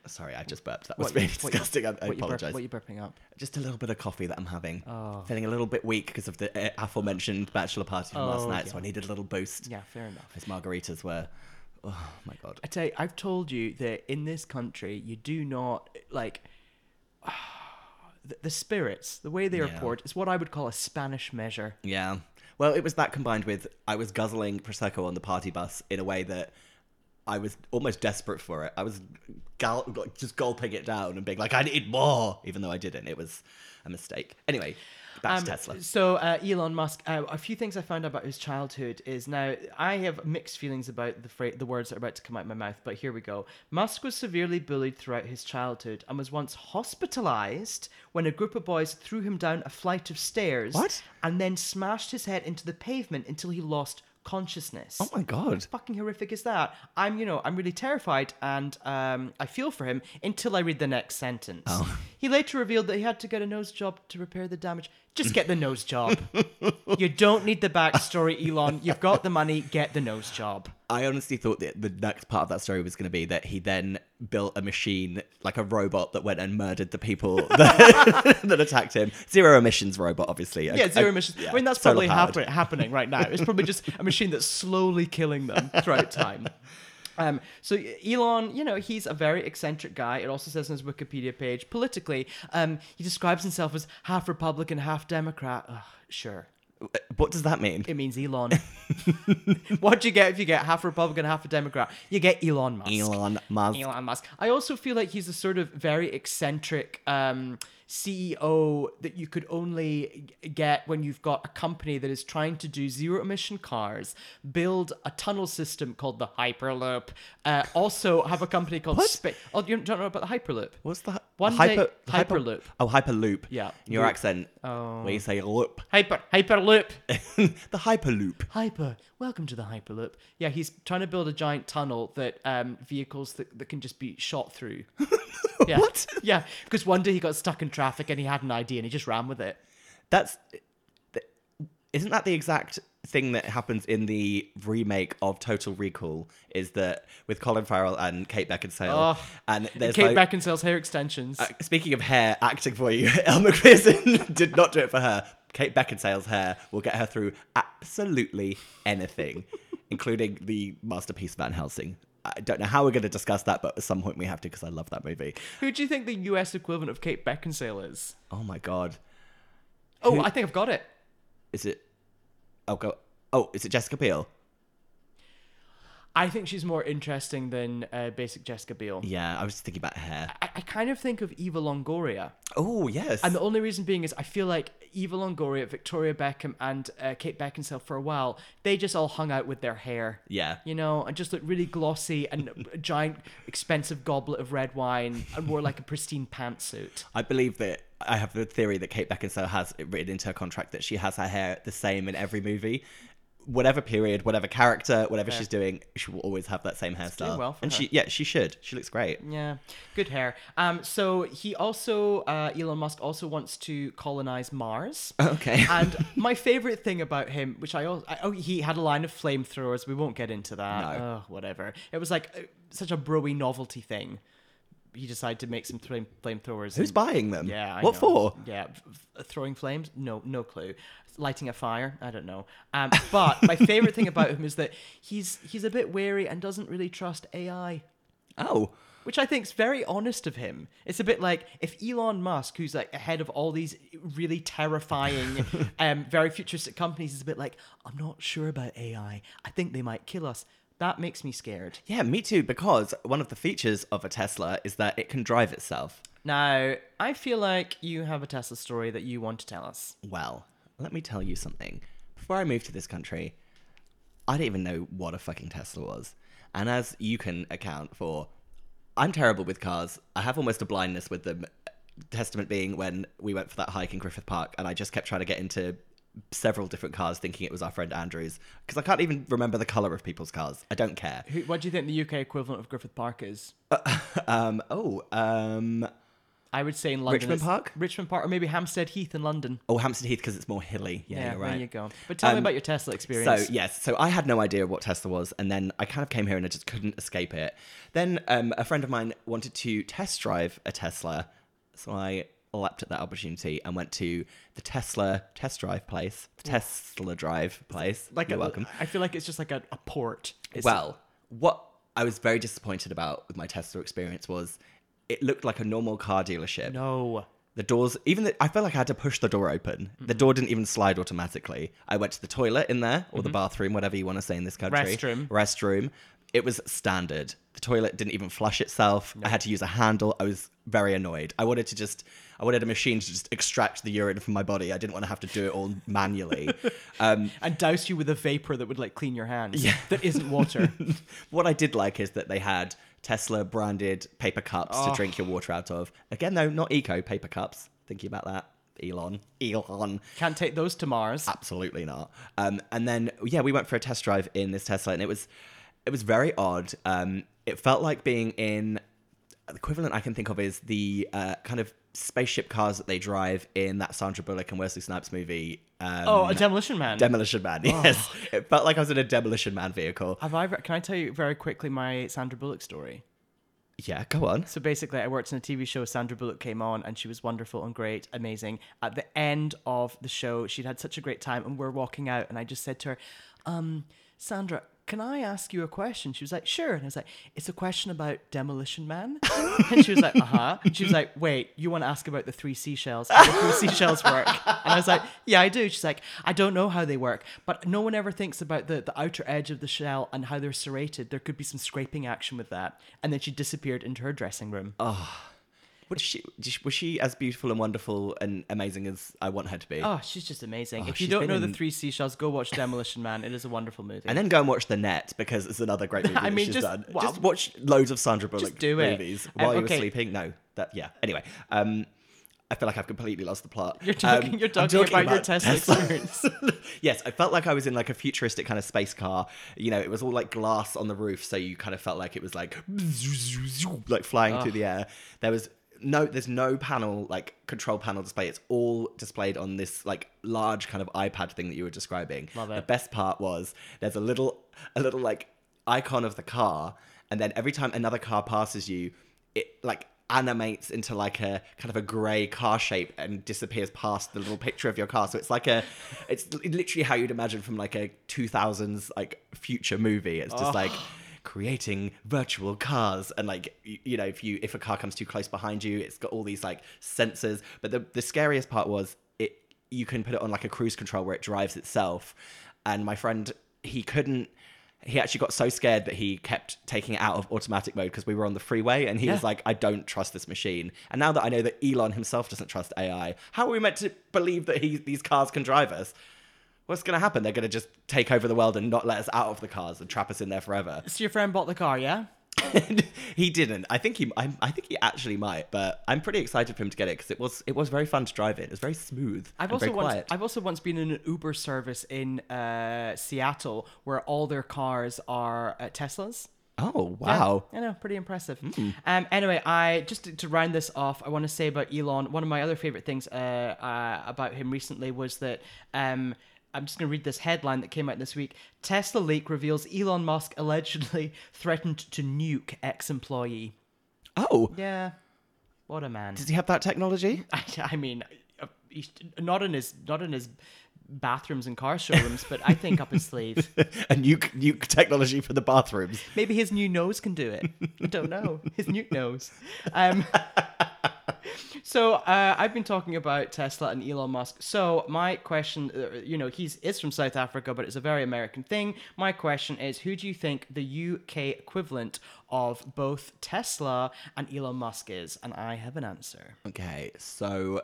Sorry, I just burped. That was really disgusting. I apologise. What are you burping up? Just a little bit of coffee that I'm having. Oh. Feeling a little bit weak because of the aforementioned bachelor party from last night, so I needed a little boost. Yeah, fair enough. His margaritas were... Oh, my God. I tell you, I've told you that in this country, you do not, like... the spirits, the way they are poured, is what I would call a Spanish measure. Yeah. Well, it was that combined with... I was guzzling Prosecco on the party bus in a way that... I was almost desperate for it. I was just gulping it down and being like, I need more, even though I didn't. It was a mistake. Anyway, back to Tesla. So Elon Musk, a few things I found out about his childhood is now, I have mixed feelings about the words that are about to come out of my mouth, but here we go. Musk was severely bullied throughout his childhood and was once hospitalized when a group of boys threw him down a flight of stairs. What? And then smashed his head into the pavement until he lost consciousness. Oh my God. How fucking horrific is that? I'm really terrified and I feel for him until I read the next sentence. Oh. He later revealed that he had to get a nose job to repair the damage. Just get the nose job. You don't need the backstory, Elon. You've got the money, get the nose job. I honestly thought that the next part of that story was going to be that he then built a machine, like a robot that went and murdered the people that attacked him. Zero emissions robot, obviously. Yeah, zero emissions. Yeah, I mean, that's probably happening right now. It's probably just a machine that's slowly killing them throughout time. So Elon, he's a very eccentric guy. It also says on his Wikipedia page, politically, he describes himself as half Republican, half Democrat. Ugh, sure. What does that mean? It means Elon. What do you get if you get half Republican, half a Democrat? You get Elon Musk. I also feel like he's a sort of very eccentric CEO that you could only get when you've got a company that is trying to do zero emission cars, build a tunnel system called the Hyperloop, also have a company called... What? Oh, you don't know about the Hyperloop? What's the... Hyperloop. Oh, Hyperloop. Yeah. Your accent. Oh. Where you say loop. Hyperloop. The Hyperloop. Welcome to the Hyperloop. Yeah, he's trying to build a giant tunnel that vehicles that can just be shot through. Yeah. What? Yeah, because one day he got stuck in traffic and he had an idea and he just ran with it. Isn't that the exact thing that happens in the remake of Total Recall? Is that with Colin Farrell and Kate Beckinsale? Oh, and there's Kate Beckinsale's hair extensions. Speaking of hair, acting for you, Elle McPherson did not do it for her. Kate Beckinsale's hair will get her through absolutely anything, including the masterpiece Van Helsing. I don't know how we're going to discuss that, but at some point we have to because I love that movie. Who do you think the US equivalent of Kate Beckinsale is? Oh my God. Oh, I think I've got it. Is it... is it Jessica Biel? I think she's more interesting than basic Jessica Biel. Yeah, I was thinking about hair. I kind of think of Eva Longoria. Oh, yes. And the only reason being is I feel like Eva Longoria, Victoria Beckham, and Kate Beckinsale for a while, they just all hung out with their hair. Yeah. And just looked really glossy and a giant, expensive goblet of red wine and wore like a pristine pantsuit. I believe that. I have the theory that Kate Beckinsale has it written into her contract that she has her hair the same in every movie. Whatever period, whatever character, whatever she's doing, she will always have that same hairstyle. It's doing well for her. She should. She looks great. Yeah, good hair. So he also, Elon Musk also wants to colonize Mars. Okay. And my favorite thing about him, which he had a line of flamethrowers. We won't get into that. No. Oh, whatever. It was like such a broy novelty thing. He decided to make some flamethrowers. Who's buying them? Yeah, I know. What for? Yeah, throwing flames? No clue. Lighting a fire? I don't know. But my favorite thing about him is that he's a bit wary and doesn't really trust AI. Oh. Which I think is very honest of him. It's a bit like if Elon Musk, who's like ahead of all these really terrifying, very futuristic companies, is a bit like, I'm not sure about AI. I think they might kill us. That makes me scared. Yeah, me too, because one of the features of a Tesla is that it can drive itself. Now, I feel like you have a Tesla story that you want to tell us. Well, let me tell you something. Before I moved to this country, I didn't even know what a fucking Tesla was. And as you can account for, I'm terrible with cars. I have almost a blindness with them. Testament being when we went for that hike in Griffith Park and I just kept trying to get into several different cars thinking it was our friend Andrew's because I can't even remember the colour of people's cars. I don't care. What do you think the UK equivalent of Griffith Park is? I would say in London. Richmond Park? Richmond Park, or maybe Hampstead Heath in London. Oh, Hampstead Heath, because it's more hilly. Yeah, you're right. There you go. But tell me about your Tesla experience. So, yes. So I had no idea what Tesla was, and then I kind of came here and I just couldn't escape it. Then a friend of mine wanted to test drive a Tesla, so I leapt at that opportunity and went to the Tesla test drive place. Tesla drive place. Like you're welcome. I feel like it's just like a port. Well, what I was very disappointed about with my Tesla experience was it looked like a normal car dealership. No. The doors, I felt like I had to push the door open. Mm-hmm. The door didn't even slide automatically. I went to the toilet in there, or the bathroom, whatever you want to say in this country. Restroom. It was standard. The toilet didn't even flush itself. No. I had to use a handle. I was very annoyed. I wanted a machine to just extract the urine from my body. I didn't want to have to do it all manually. And douse you with a vapor that would like clean your hands. Yeah. That isn't water. What I did like is that they had Tesla branded paper cups to drink your water out of. Again, though, not eco paper cups. Thinking about that. Elon. Can't take those to Mars. Absolutely not. And then, yeah, we went for a test drive in this Tesla and it was very odd. It felt like being in the equivalent I can think of is the kind of spaceship cars that they drive in that Sandra Bullock and Wesley Snipes movie. A Demolition Man. Demolition Man, yes. It felt like I was in a Demolition Man vehicle. Can I tell you very quickly my Sandra Bullock story? Yeah, go on. So basically, I worked in a TV show. Sandra Bullock came on, and she was wonderful and great, amazing. At the end of the show, she'd had such a great time, and we're walking out, and I just said to her, Sandra, can I ask you a question? She was like, sure. And I was like, it's a question about Demolition Man. And she was like, uh-huh. And she was like, wait, you want to ask about the three seashells, how the three seashells work? And I was like, yeah, I do. She's like, I don't know how they work, but no one ever thinks about the outer edge of the shell and how they're serrated. There could be some scraping action with that. And then she disappeared into her dressing room. Oh, was she as beautiful and wonderful and amazing as I want her to be? Oh, she's just amazing. If you don't know the three seashells, go watch Demolition Man. It is a wonderful movie. And then go and watch The Net, because it's another great movie she's done. Well, just watch loads of Sandra Bullock movies while you're sleeping. Anyway, I feel like I've completely lost the plot. You're talking about your Tesla experience. Yes, I felt like I was in like a futuristic kind of space car. You know, it was all like glass on the roof, so you kind of felt like it was like flying through the air. There's no panel, like control panel display. It's all displayed on this like large kind of iPad thing that you were describing. Love it. The best part was there's a little like icon of the car, and then every time another car passes you, it like animates into like a kind of a grey car shape and disappears past the little picture of your car. So it's like it's literally how you'd imagine from like a 2000s like future movie. It's just like creating virtual cars, and like you know, if a car comes too close behind you, it's got all these like sensors. But the scariest part was you can put it on like a cruise control where it drives itself. And my friend, he actually got so scared that he kept taking it out of automatic mode because we were on the freeway, and he was like, I don't trust this machine. And now that I know that Elon himself doesn't trust AI, how are we meant to believe that these cars can drive us? What's going to happen? They're going to just take over the world and not let us out of the cars and trap us in there forever. So your friend bought the car, yeah? He didn't. I think he actually might, but I'm pretty excited for him to get it because it was very fun to drive in. It was very smooth. I've also once been in an Uber service in Seattle where all their cars are Teslas. Oh, wow. Yeah, I know, pretty impressive. Mm. Anyway, just to round this off, I want to say about Elon, one of my other favorite things about him recently was that... I'm just going to read this headline that came out this week. Tesla leak reveals Elon Musk allegedly threatened to nuke ex-employee. Oh. Yeah. What a man. Does he have that technology? I mean, not in his bathrooms and car showrooms, but I think up his sleeve. A nuke technology for the bathrooms. Maybe his new nose can do it. I don't know. His nuke nose. So I've been talking about Tesla and Elon Musk. So my question, is from South Africa, but it's a very American thing. My question is, who do you think the UK equivalent of both Tesla and Elon Musk is? And I have an answer. Okay, so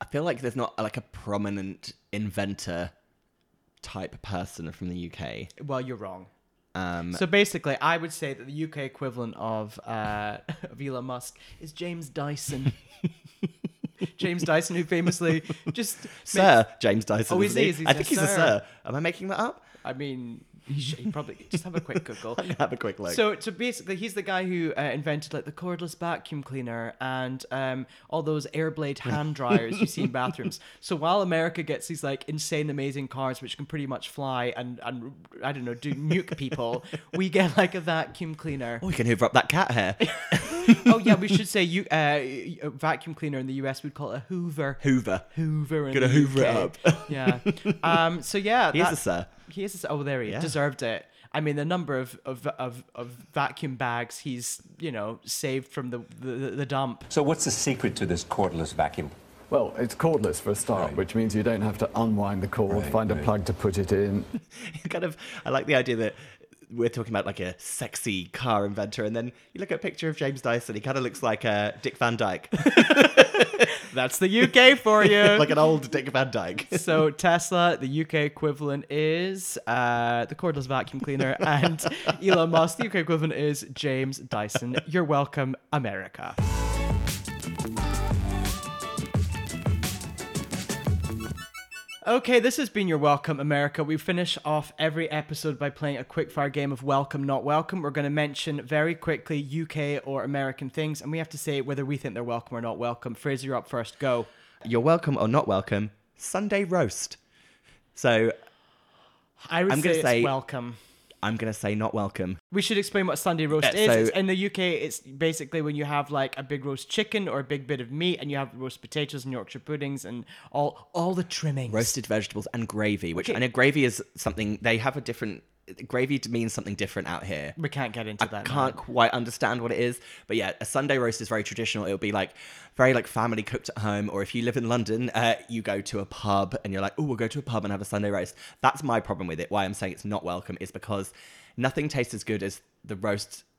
I feel like there's not like a prominent inventor type person from the UK. Well, you're wrong. So basically, I would say that the UK equivalent of Elon Musk is James Dyson. James Dyson, who famously just... Sir James Dyson. Oh, is he? I think he's a sir. Am I making that up? I mean, You probably just have a quick Google. Have a quick look. So basically, he's the guy who invented like the cordless vacuum cleaner and all those Airblade hand dryers you see in bathrooms. So while America gets these like insane, amazing cars which can pretty much fly and I don't know, do nuke people, we get like a vacuum cleaner. Oh, you can hoover up that cat hair. Oh yeah, we should say a vacuum cleaner in the US we'd call it a Hoover. Hoover. Gonna Hoover it up. Yeah. So yeah, he's a sir. He is. Oh, there he is. Yeah. Deserved it. I mean, the number of vacuum bags he's, you know, saved from the dump. So what's the secret to this cordless vacuum? Well, it's cordless for a start, right, which means you don't have to unwind the cord, find a plug to put it in. Kind of, I like the idea that we're talking about like a sexy car inventor, and then you look at a picture of James Dyson, he kind of looks like Dick Van Dyke. That's the UK for you. Like an old Dick Van Dyke. So Tesla, the UK equivalent is the cordless vacuum cleaner, and Elon Musk, the UK equivalent is James Dyson. You're welcome, America. Okay, this has been your Welcome America. We finish off every episode by playing a quickfire game of Welcome Not Welcome. We're going to mention very quickly UK or American things, and we have to say whether we think they're welcome or not welcome. Fraser, you're up first. Go. You're welcome or not welcome. Sunday roast. So I'm going to say welcome. I'm going to say not welcome. We should explain what Sunday roast is. So, in the UK, it's basically when you have like a big roast chicken or a big bit of meat, and you have roast potatoes and Yorkshire puddings and all the trimmings. Roasted vegetables and gravy, which I know gravy is something, they have a different, gravy means something different out here. We can't get into that. I can't quite understand what it is. But yeah, a Sunday roast is very traditional. It'll be like very like family cooked at home. Or if you live in London, you go to a pub and you're like, oh, we'll go to a pub and have a Sunday roast. That's my problem with it. Why I'm saying it's not welcome is because nothing tastes as good as the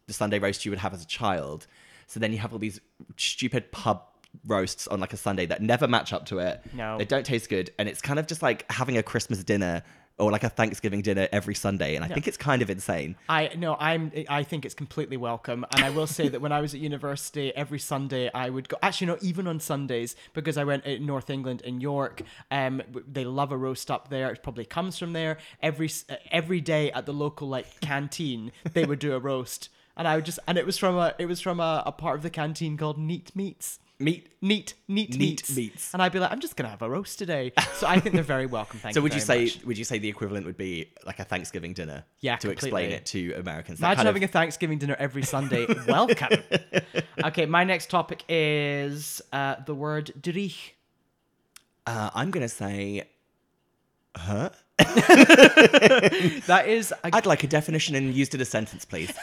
Sunday roast you would have as a child. So then you have all these stupid pub roasts on like a Sunday that never match up to it. No. They don't taste good. And it's kind of just like having a Christmas dinner or like a Thanksgiving dinner every Sunday. And I think it's kind of insane. I think it's completely welcome. And I will say that when I was at university, every Sunday I would go, actually not even on Sundays, because I went in North England in York. They love a roast up there. It probably comes from there. Every day at the local like canteen, they would do a roast. And I would just, and it was from a part of the canteen called Neat Meats. Meat meats. And I'd be like, I'm just gonna have a roast today. So I think they're very welcome. Thank you. So would you say the equivalent would be like a Thanksgiving dinner? Yeah, to completely. Explain it to Americans. Imagine having a Thanksgiving dinner every Sunday. Welcome. Okay, my next topic is the word "drich." I'm gonna say, huh? That is. I'd like a definition and used in a sentence, please.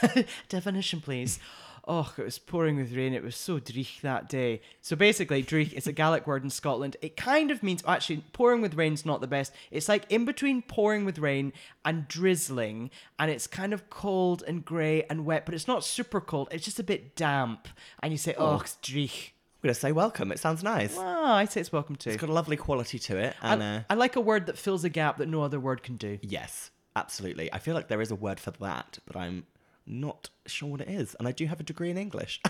Definition, please. Oh, it was pouring with rain. It was so dreich that day. So basically, dreich is a Gaelic word in Scotland. It kind of means, actually, pouring with rain's not the best. It's like in between pouring with rain and drizzling, and it's kind of cold and grey and wet, but it's not super cold. It's just a bit damp. And you say, oh, it's dreich. I'm going to say welcome. It sounds nice. Well, I'd say it's welcome too. It's got a lovely quality to it. And I like a word that fills a gap that no other word can do. Yes, absolutely. I feel like there is a word for that, but I'm not sure what it is, and I do have a degree in English.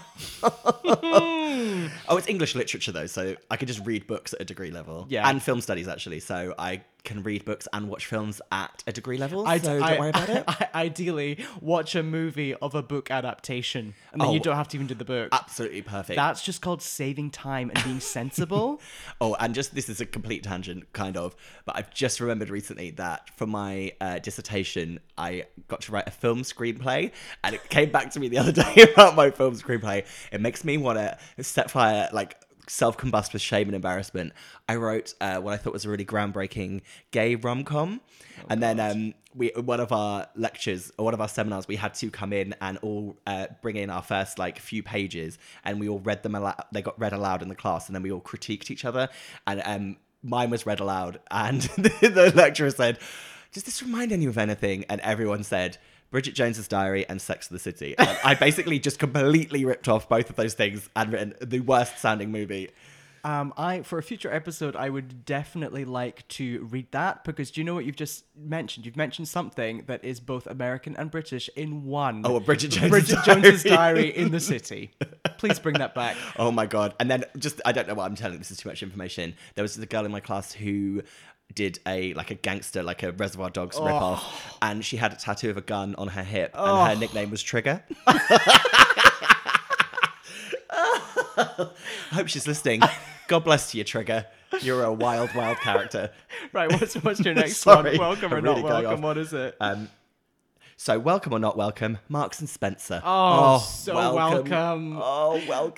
Oh, it's English literature though, so I could just read books at a degree level. Yeah, and film studies actually, so I can read books and watch films at a degree level. Don't worry about it. I ideally watch a movie of a book adaptation, and then you don't have to even do the book. Absolutely perfect. That's just called saving time and being sensible. Oh, and just this is a complete tangent, kind of, but I've just remembered recently that for my dissertation, I got to write a film screenplay. And it came back to me the other day about my film screenplay. It makes me want to set fire, like self-combust with shame and embarrassment. I wrote what I thought was a really groundbreaking gay rom-com. Then one of our seminars, we had to come in and all bring in our first like few pages, and we all read them aloud. They got read aloud in the class, and then we all critiqued each other. And mine was read aloud, and the lecturer said, "Does this remind you of anything?" And everyone said, Bridget Jones's Diary and Sex and the City. And I basically just completely ripped off both of those things and written the worst sounding movie. For a future episode, I would definitely like to read that, because do you know what you've just mentioned? You've mentioned something that is both American and British in one. Oh, Bridget Jones's Diary in the City. Please bring that back. Oh my God. And then just, I don't know what I'm telling, this is too much information. There was a girl in my class who did a gangster, like a Reservoir Dogs ripoff, and she had a tattoo of a gun on her hip, and her nickname was Trigger. I hope she's listening. God bless you, Trigger. You're a wild, wild character. Right, what's your next one? Welcome or really not welcome? What is it? So, welcome or not welcome, Marks and Spencer. Oh, welcome.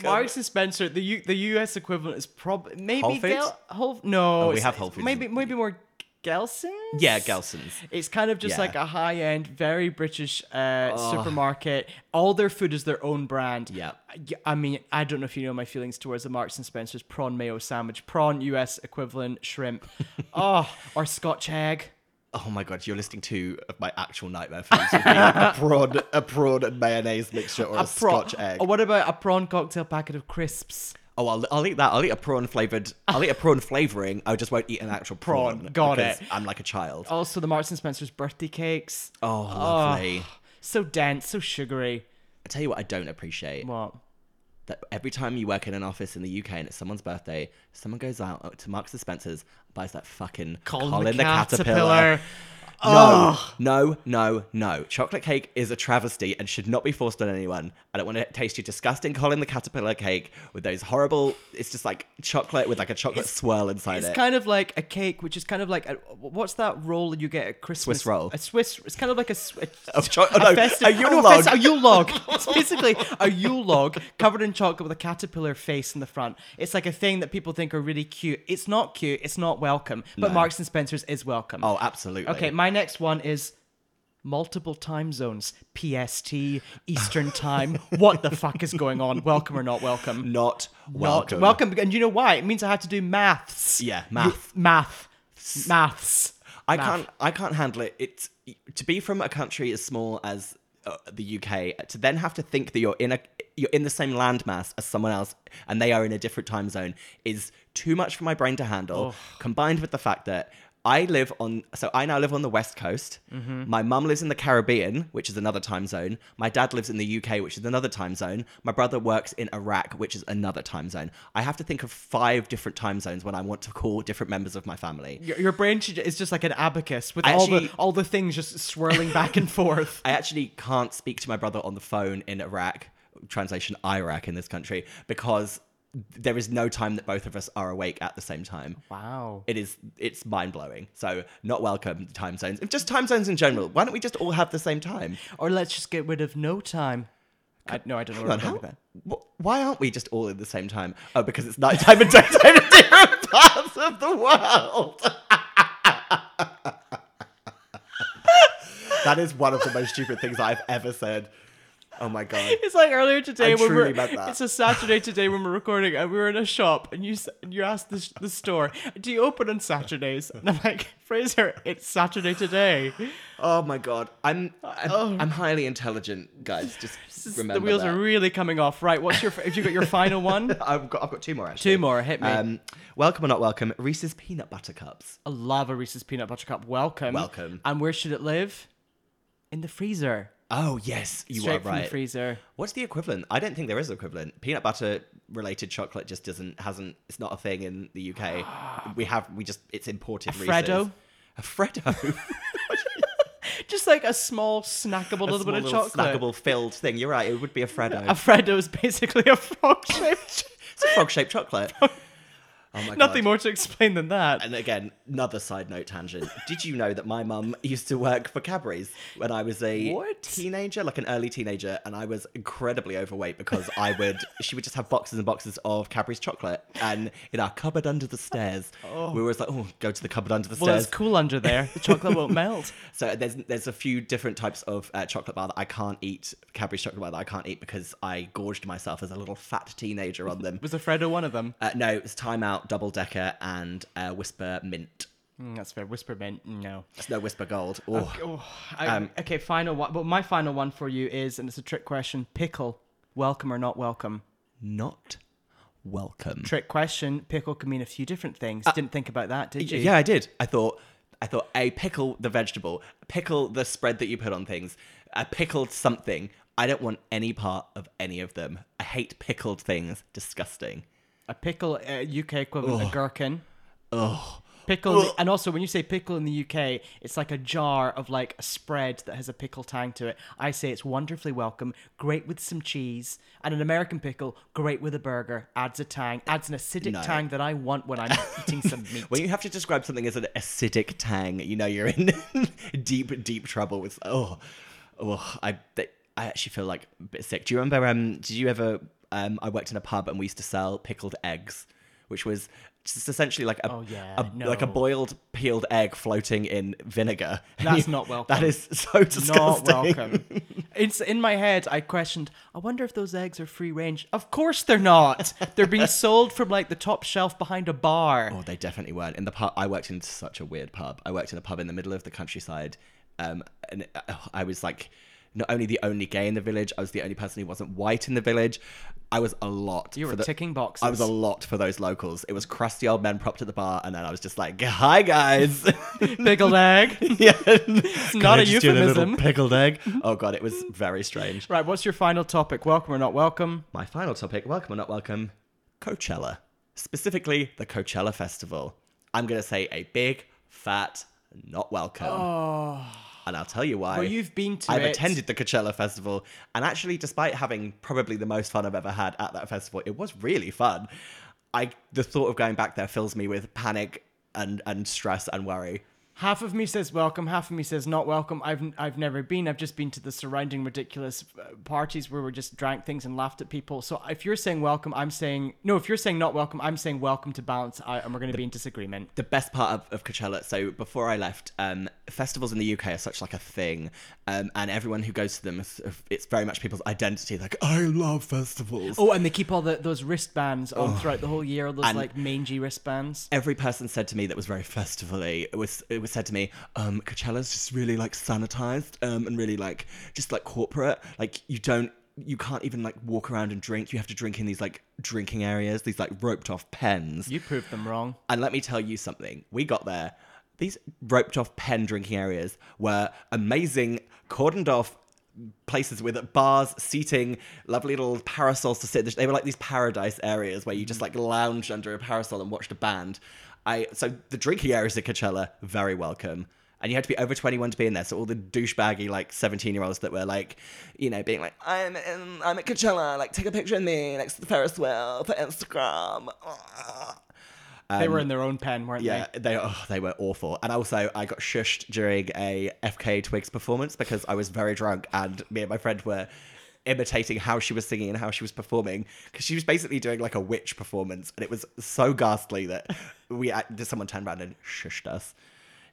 Marks and Spencer, the US equivalent is probably maybe Whole Foods. No, we have Whole Foods. Maybe more Gelson's. Yeah, Gelson's. It's kind of just like a high end, very British supermarket. All their food is their own brand. Yeah. I mean, I don't know if you know my feelings towards the Marks and Spencer's prawn mayo sandwich, prawn US equivalent shrimp, or Scotch egg. Oh my God, you're listening to my actual nightmare foods. A prawn and mayonnaise mixture or a Scotch egg. Or what about a prawn cocktail packet of crisps? Oh, I'll eat that. I'll eat a prawn flavouring. I just won't eat an actual prawn. Got it. I'm like a child. Also, the Marks and Spencer's birthday cakes. Oh, lovely. Oh, so dense, so sugary. I tell you what I don't appreciate. What? That every time you work in an office in the UK and it's someone's birthday, someone goes out to Marks and Spencer's, buys that fucking Colin the Caterpillar. No. Chocolate cake is a travesty and should not be forced on anyone. I don't want to taste your disgusting Colin the Caterpillar cake with those horrible, it's just like chocolate with like a chocolate swirl inside it. It's kind of like a cake, which is kind of like, what's that roll that you get at Christmas? Swiss roll. It's kind of like a Yule log. It's basically a Yule log covered in chocolate with a caterpillar face in the front. It's like a thing that people think are really cute. It's not cute. It's not welcome. But Marks and Spencer's is welcome. Oh, absolutely. Okay, my next one is multiple time zones. PST, Eastern time. What the fuck is going on? Welcome or not welcome? Not welcome. Not welcome. And you know why? It means I have to do maths. Yeah, maths. I can't handle it. It's to be from a country as small as the UK, to then have to think that you're in the same landmass as someone else and they are in a different time zone is too much for my brain to handle. Oh. Combined with the fact that I now live on the West Coast. Mm-hmm. My mum lives in the Caribbean, which is another time zone. My dad lives in the UK, which is another time zone. My brother works in Iraq, which is another time zone. I have to think of 5 different time zones when I want to call different members of my family. Your brain is just like an abacus with all the things just swirling back and forth. I actually can't speak to my brother on the phone in Iraq, translation Iraq in this country, because there is no time that both of us are awake at the same time. Wow. It's mind-blowing. So not welcome time zones. Just time zones in general. Why don't we just all have the same time? Or let's just get rid of no time. I don't know what I'm talking about. Why aren't we just all at the same time? Oh, because it's nighttime and daytime in different parts of the world. That is one of the most stupid things I've ever said. Oh my God. It's like earlier today it's a Saturday today when we're recording and we were in a shop and you asked the store, do you open on Saturdays? And I'm like, Fraser, it's Saturday today. Oh my God. I'm highly intelligent, guys. Just remember the wheels are really coming off. Right, have you got your final one? I've got 2 more actually. 2 more, hit me. Welcome or not welcome, Reese's peanut butter cups. I love a Reese's peanut butter cup. Welcome. And where should it live? In the freezer. Oh, yes, you are right. Straight from the freezer. What's the equivalent? I don't think there is an equivalent. Peanut butter-related chocolate just it's not a thing in the UK. It's imported Reese's. A Freddo? Just like a small, snackable little bit of chocolate. Snackable, filled thing. You're right, it would be a Freddo. A Freddo is basically a frog-shaped... It's a frog-shaped chocolate. Oh my God. Nothing more to explain than that. And again, another side note tangent. Did you know that my mum used to work for Cadbury's when I was a teenager, like an early teenager, and I was incredibly overweight because she would just have boxes and boxes of Cadbury's chocolate, and in our cupboard under the stairs, we were always like, go to the cupboard under the stairs. Well, it's cool under there. The chocolate won't melt. So there's a few different types of chocolate bar that I can't eat, Cadbury's chocolate bar that I can't eat because I gorged myself as a little fat teenager on them. Was a Freddo one of them? No, it was Time Out, Double Decker, and Whisper Mint. That's fair. Whisper Mint, no. It's no Whisper Gold. Okay, final one. But my final one for you is, and it's a trick question, pickle. Welcome or not welcome? Not welcome. Trick question. Pickle can mean a few different things. Didn't think about that, did you? Yeah, I did. I thought a pickle, the vegetable, pickle, the spread that you put on things, a pickled something. I don't want any part of any of them. I hate pickled things. Disgusting. A pickle, UK equivalent, a gherkin. Ugh. Pickle, and also when you say pickle in the UK, it's like a jar of like a spread that has a pickle tang to it. I say it's wonderfully welcome, great with some cheese, and an American pickle, great with a burger, adds a tang, adds an acidic tang that I want when I'm eating some meat. When you have to describe something as an acidic tang, you know you're in deep trouble with, I actually feel like a bit sick. Do you remember, I worked in a pub and we used to sell pickled eggs, which was just essentially like like a boiled peeled egg floating in vinegar. That's not welcome. That is so disgusting. Not welcome. It's in my head. I questioned, I wonder if those eggs are free range. Of course they're not. They're being sold from like the top shelf behind a bar. Oh, they definitely weren't. In the pub, I worked in such a weird pub. I worked in a pub in the middle of the countryside, and I was like, not only the only gay in the village, I was the only person who wasn't white in the village. I was a lot. You were ticking boxes. I was a lot for those locals. It was crusty old men propped at the bar, and then I was just like, "Hi guys, pickled egg." Yeah, it's not a euphemism. Pickled egg. Oh god, it was very strange. Right, what's your final topic? Welcome or not welcome? My final topic: welcome or not welcome? Coachella, specifically the Coachella Festival. I'm gonna say a big fat not welcome. Oh. And I'll tell you why. Well, you've been to I've attended the Coachella Festival. And actually, despite having probably the most fun I've ever had at that festival, it was really fun. The thought of going back there fills me with panic and stress and worry. Half of me says welcome, half of me says not welcome. I've never been. I've just been to the surrounding ridiculous parties where we just drank things and laughed at people. So if you're saying welcome, I'm saying... No, if you're saying not welcome, I'm saying welcome to balance out, and we're going to be in disagreement. The best part of Coachella... So before I left, festivals in the UK are such like a thing. And everyone who goes to them, it's very much people's identity. Like, I love festivals. Oh, and they keep all those wristbands on throughout the whole year. All those like mangy wristbands. Every person said to me that was very festival-y. It was said to me, Coachella's just really like sanitized and really like just like corporate, like you can't even like walk around and drink. You have to drink in these like drinking areas, these like roped off pens. You proved them wrong. And let me tell you something, we got there, these roped off pen drinking areas were amazing, cordoned off places with bars, seating, lovely little parasols to sit. They were like these paradise areas where you just like lounged under a parasol and watched a band. So the drinking areas at Coachella, very welcome. And you had to be over 21 to be in there. So all the douchebaggy, like, 17-year-olds that were, like, you know, being like, I'm at Coachella, like, take a picture of me next to the Ferris wheel for Instagram. They were in their own pen, weren't they? Yeah, they were awful. And also, I got shushed during a FKA Twigs performance because I was very drunk and me and my friend were imitating how she was singing and how she was performing, because she was basically doing like a witch performance, and it was so ghastly that someone turned around and shushed us.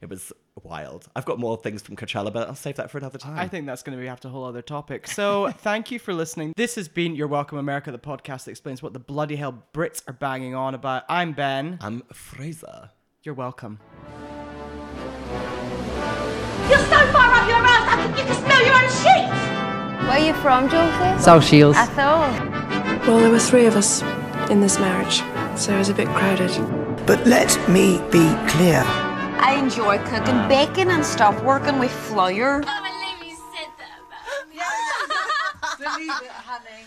It was wild. I've got more things from Coachella, but I'll save that for another time. I think that's going to be a whole other topic. So thank you for listening. This has been Your Welcome America, the podcast that explains what the bloody hell Brits are banging on about. I'm Ben. I'm Fraser. You're welcome. You're so far up your ass, I think you can smell your own sheets. Where are you from, Josie? South Shields. I thought. Well, there were three of us in this marriage, so it was a bit crowded. But let me be clear. I enjoy cooking, baking and stuff, working with flour. I can't believe you said that about me. Believe it, honey.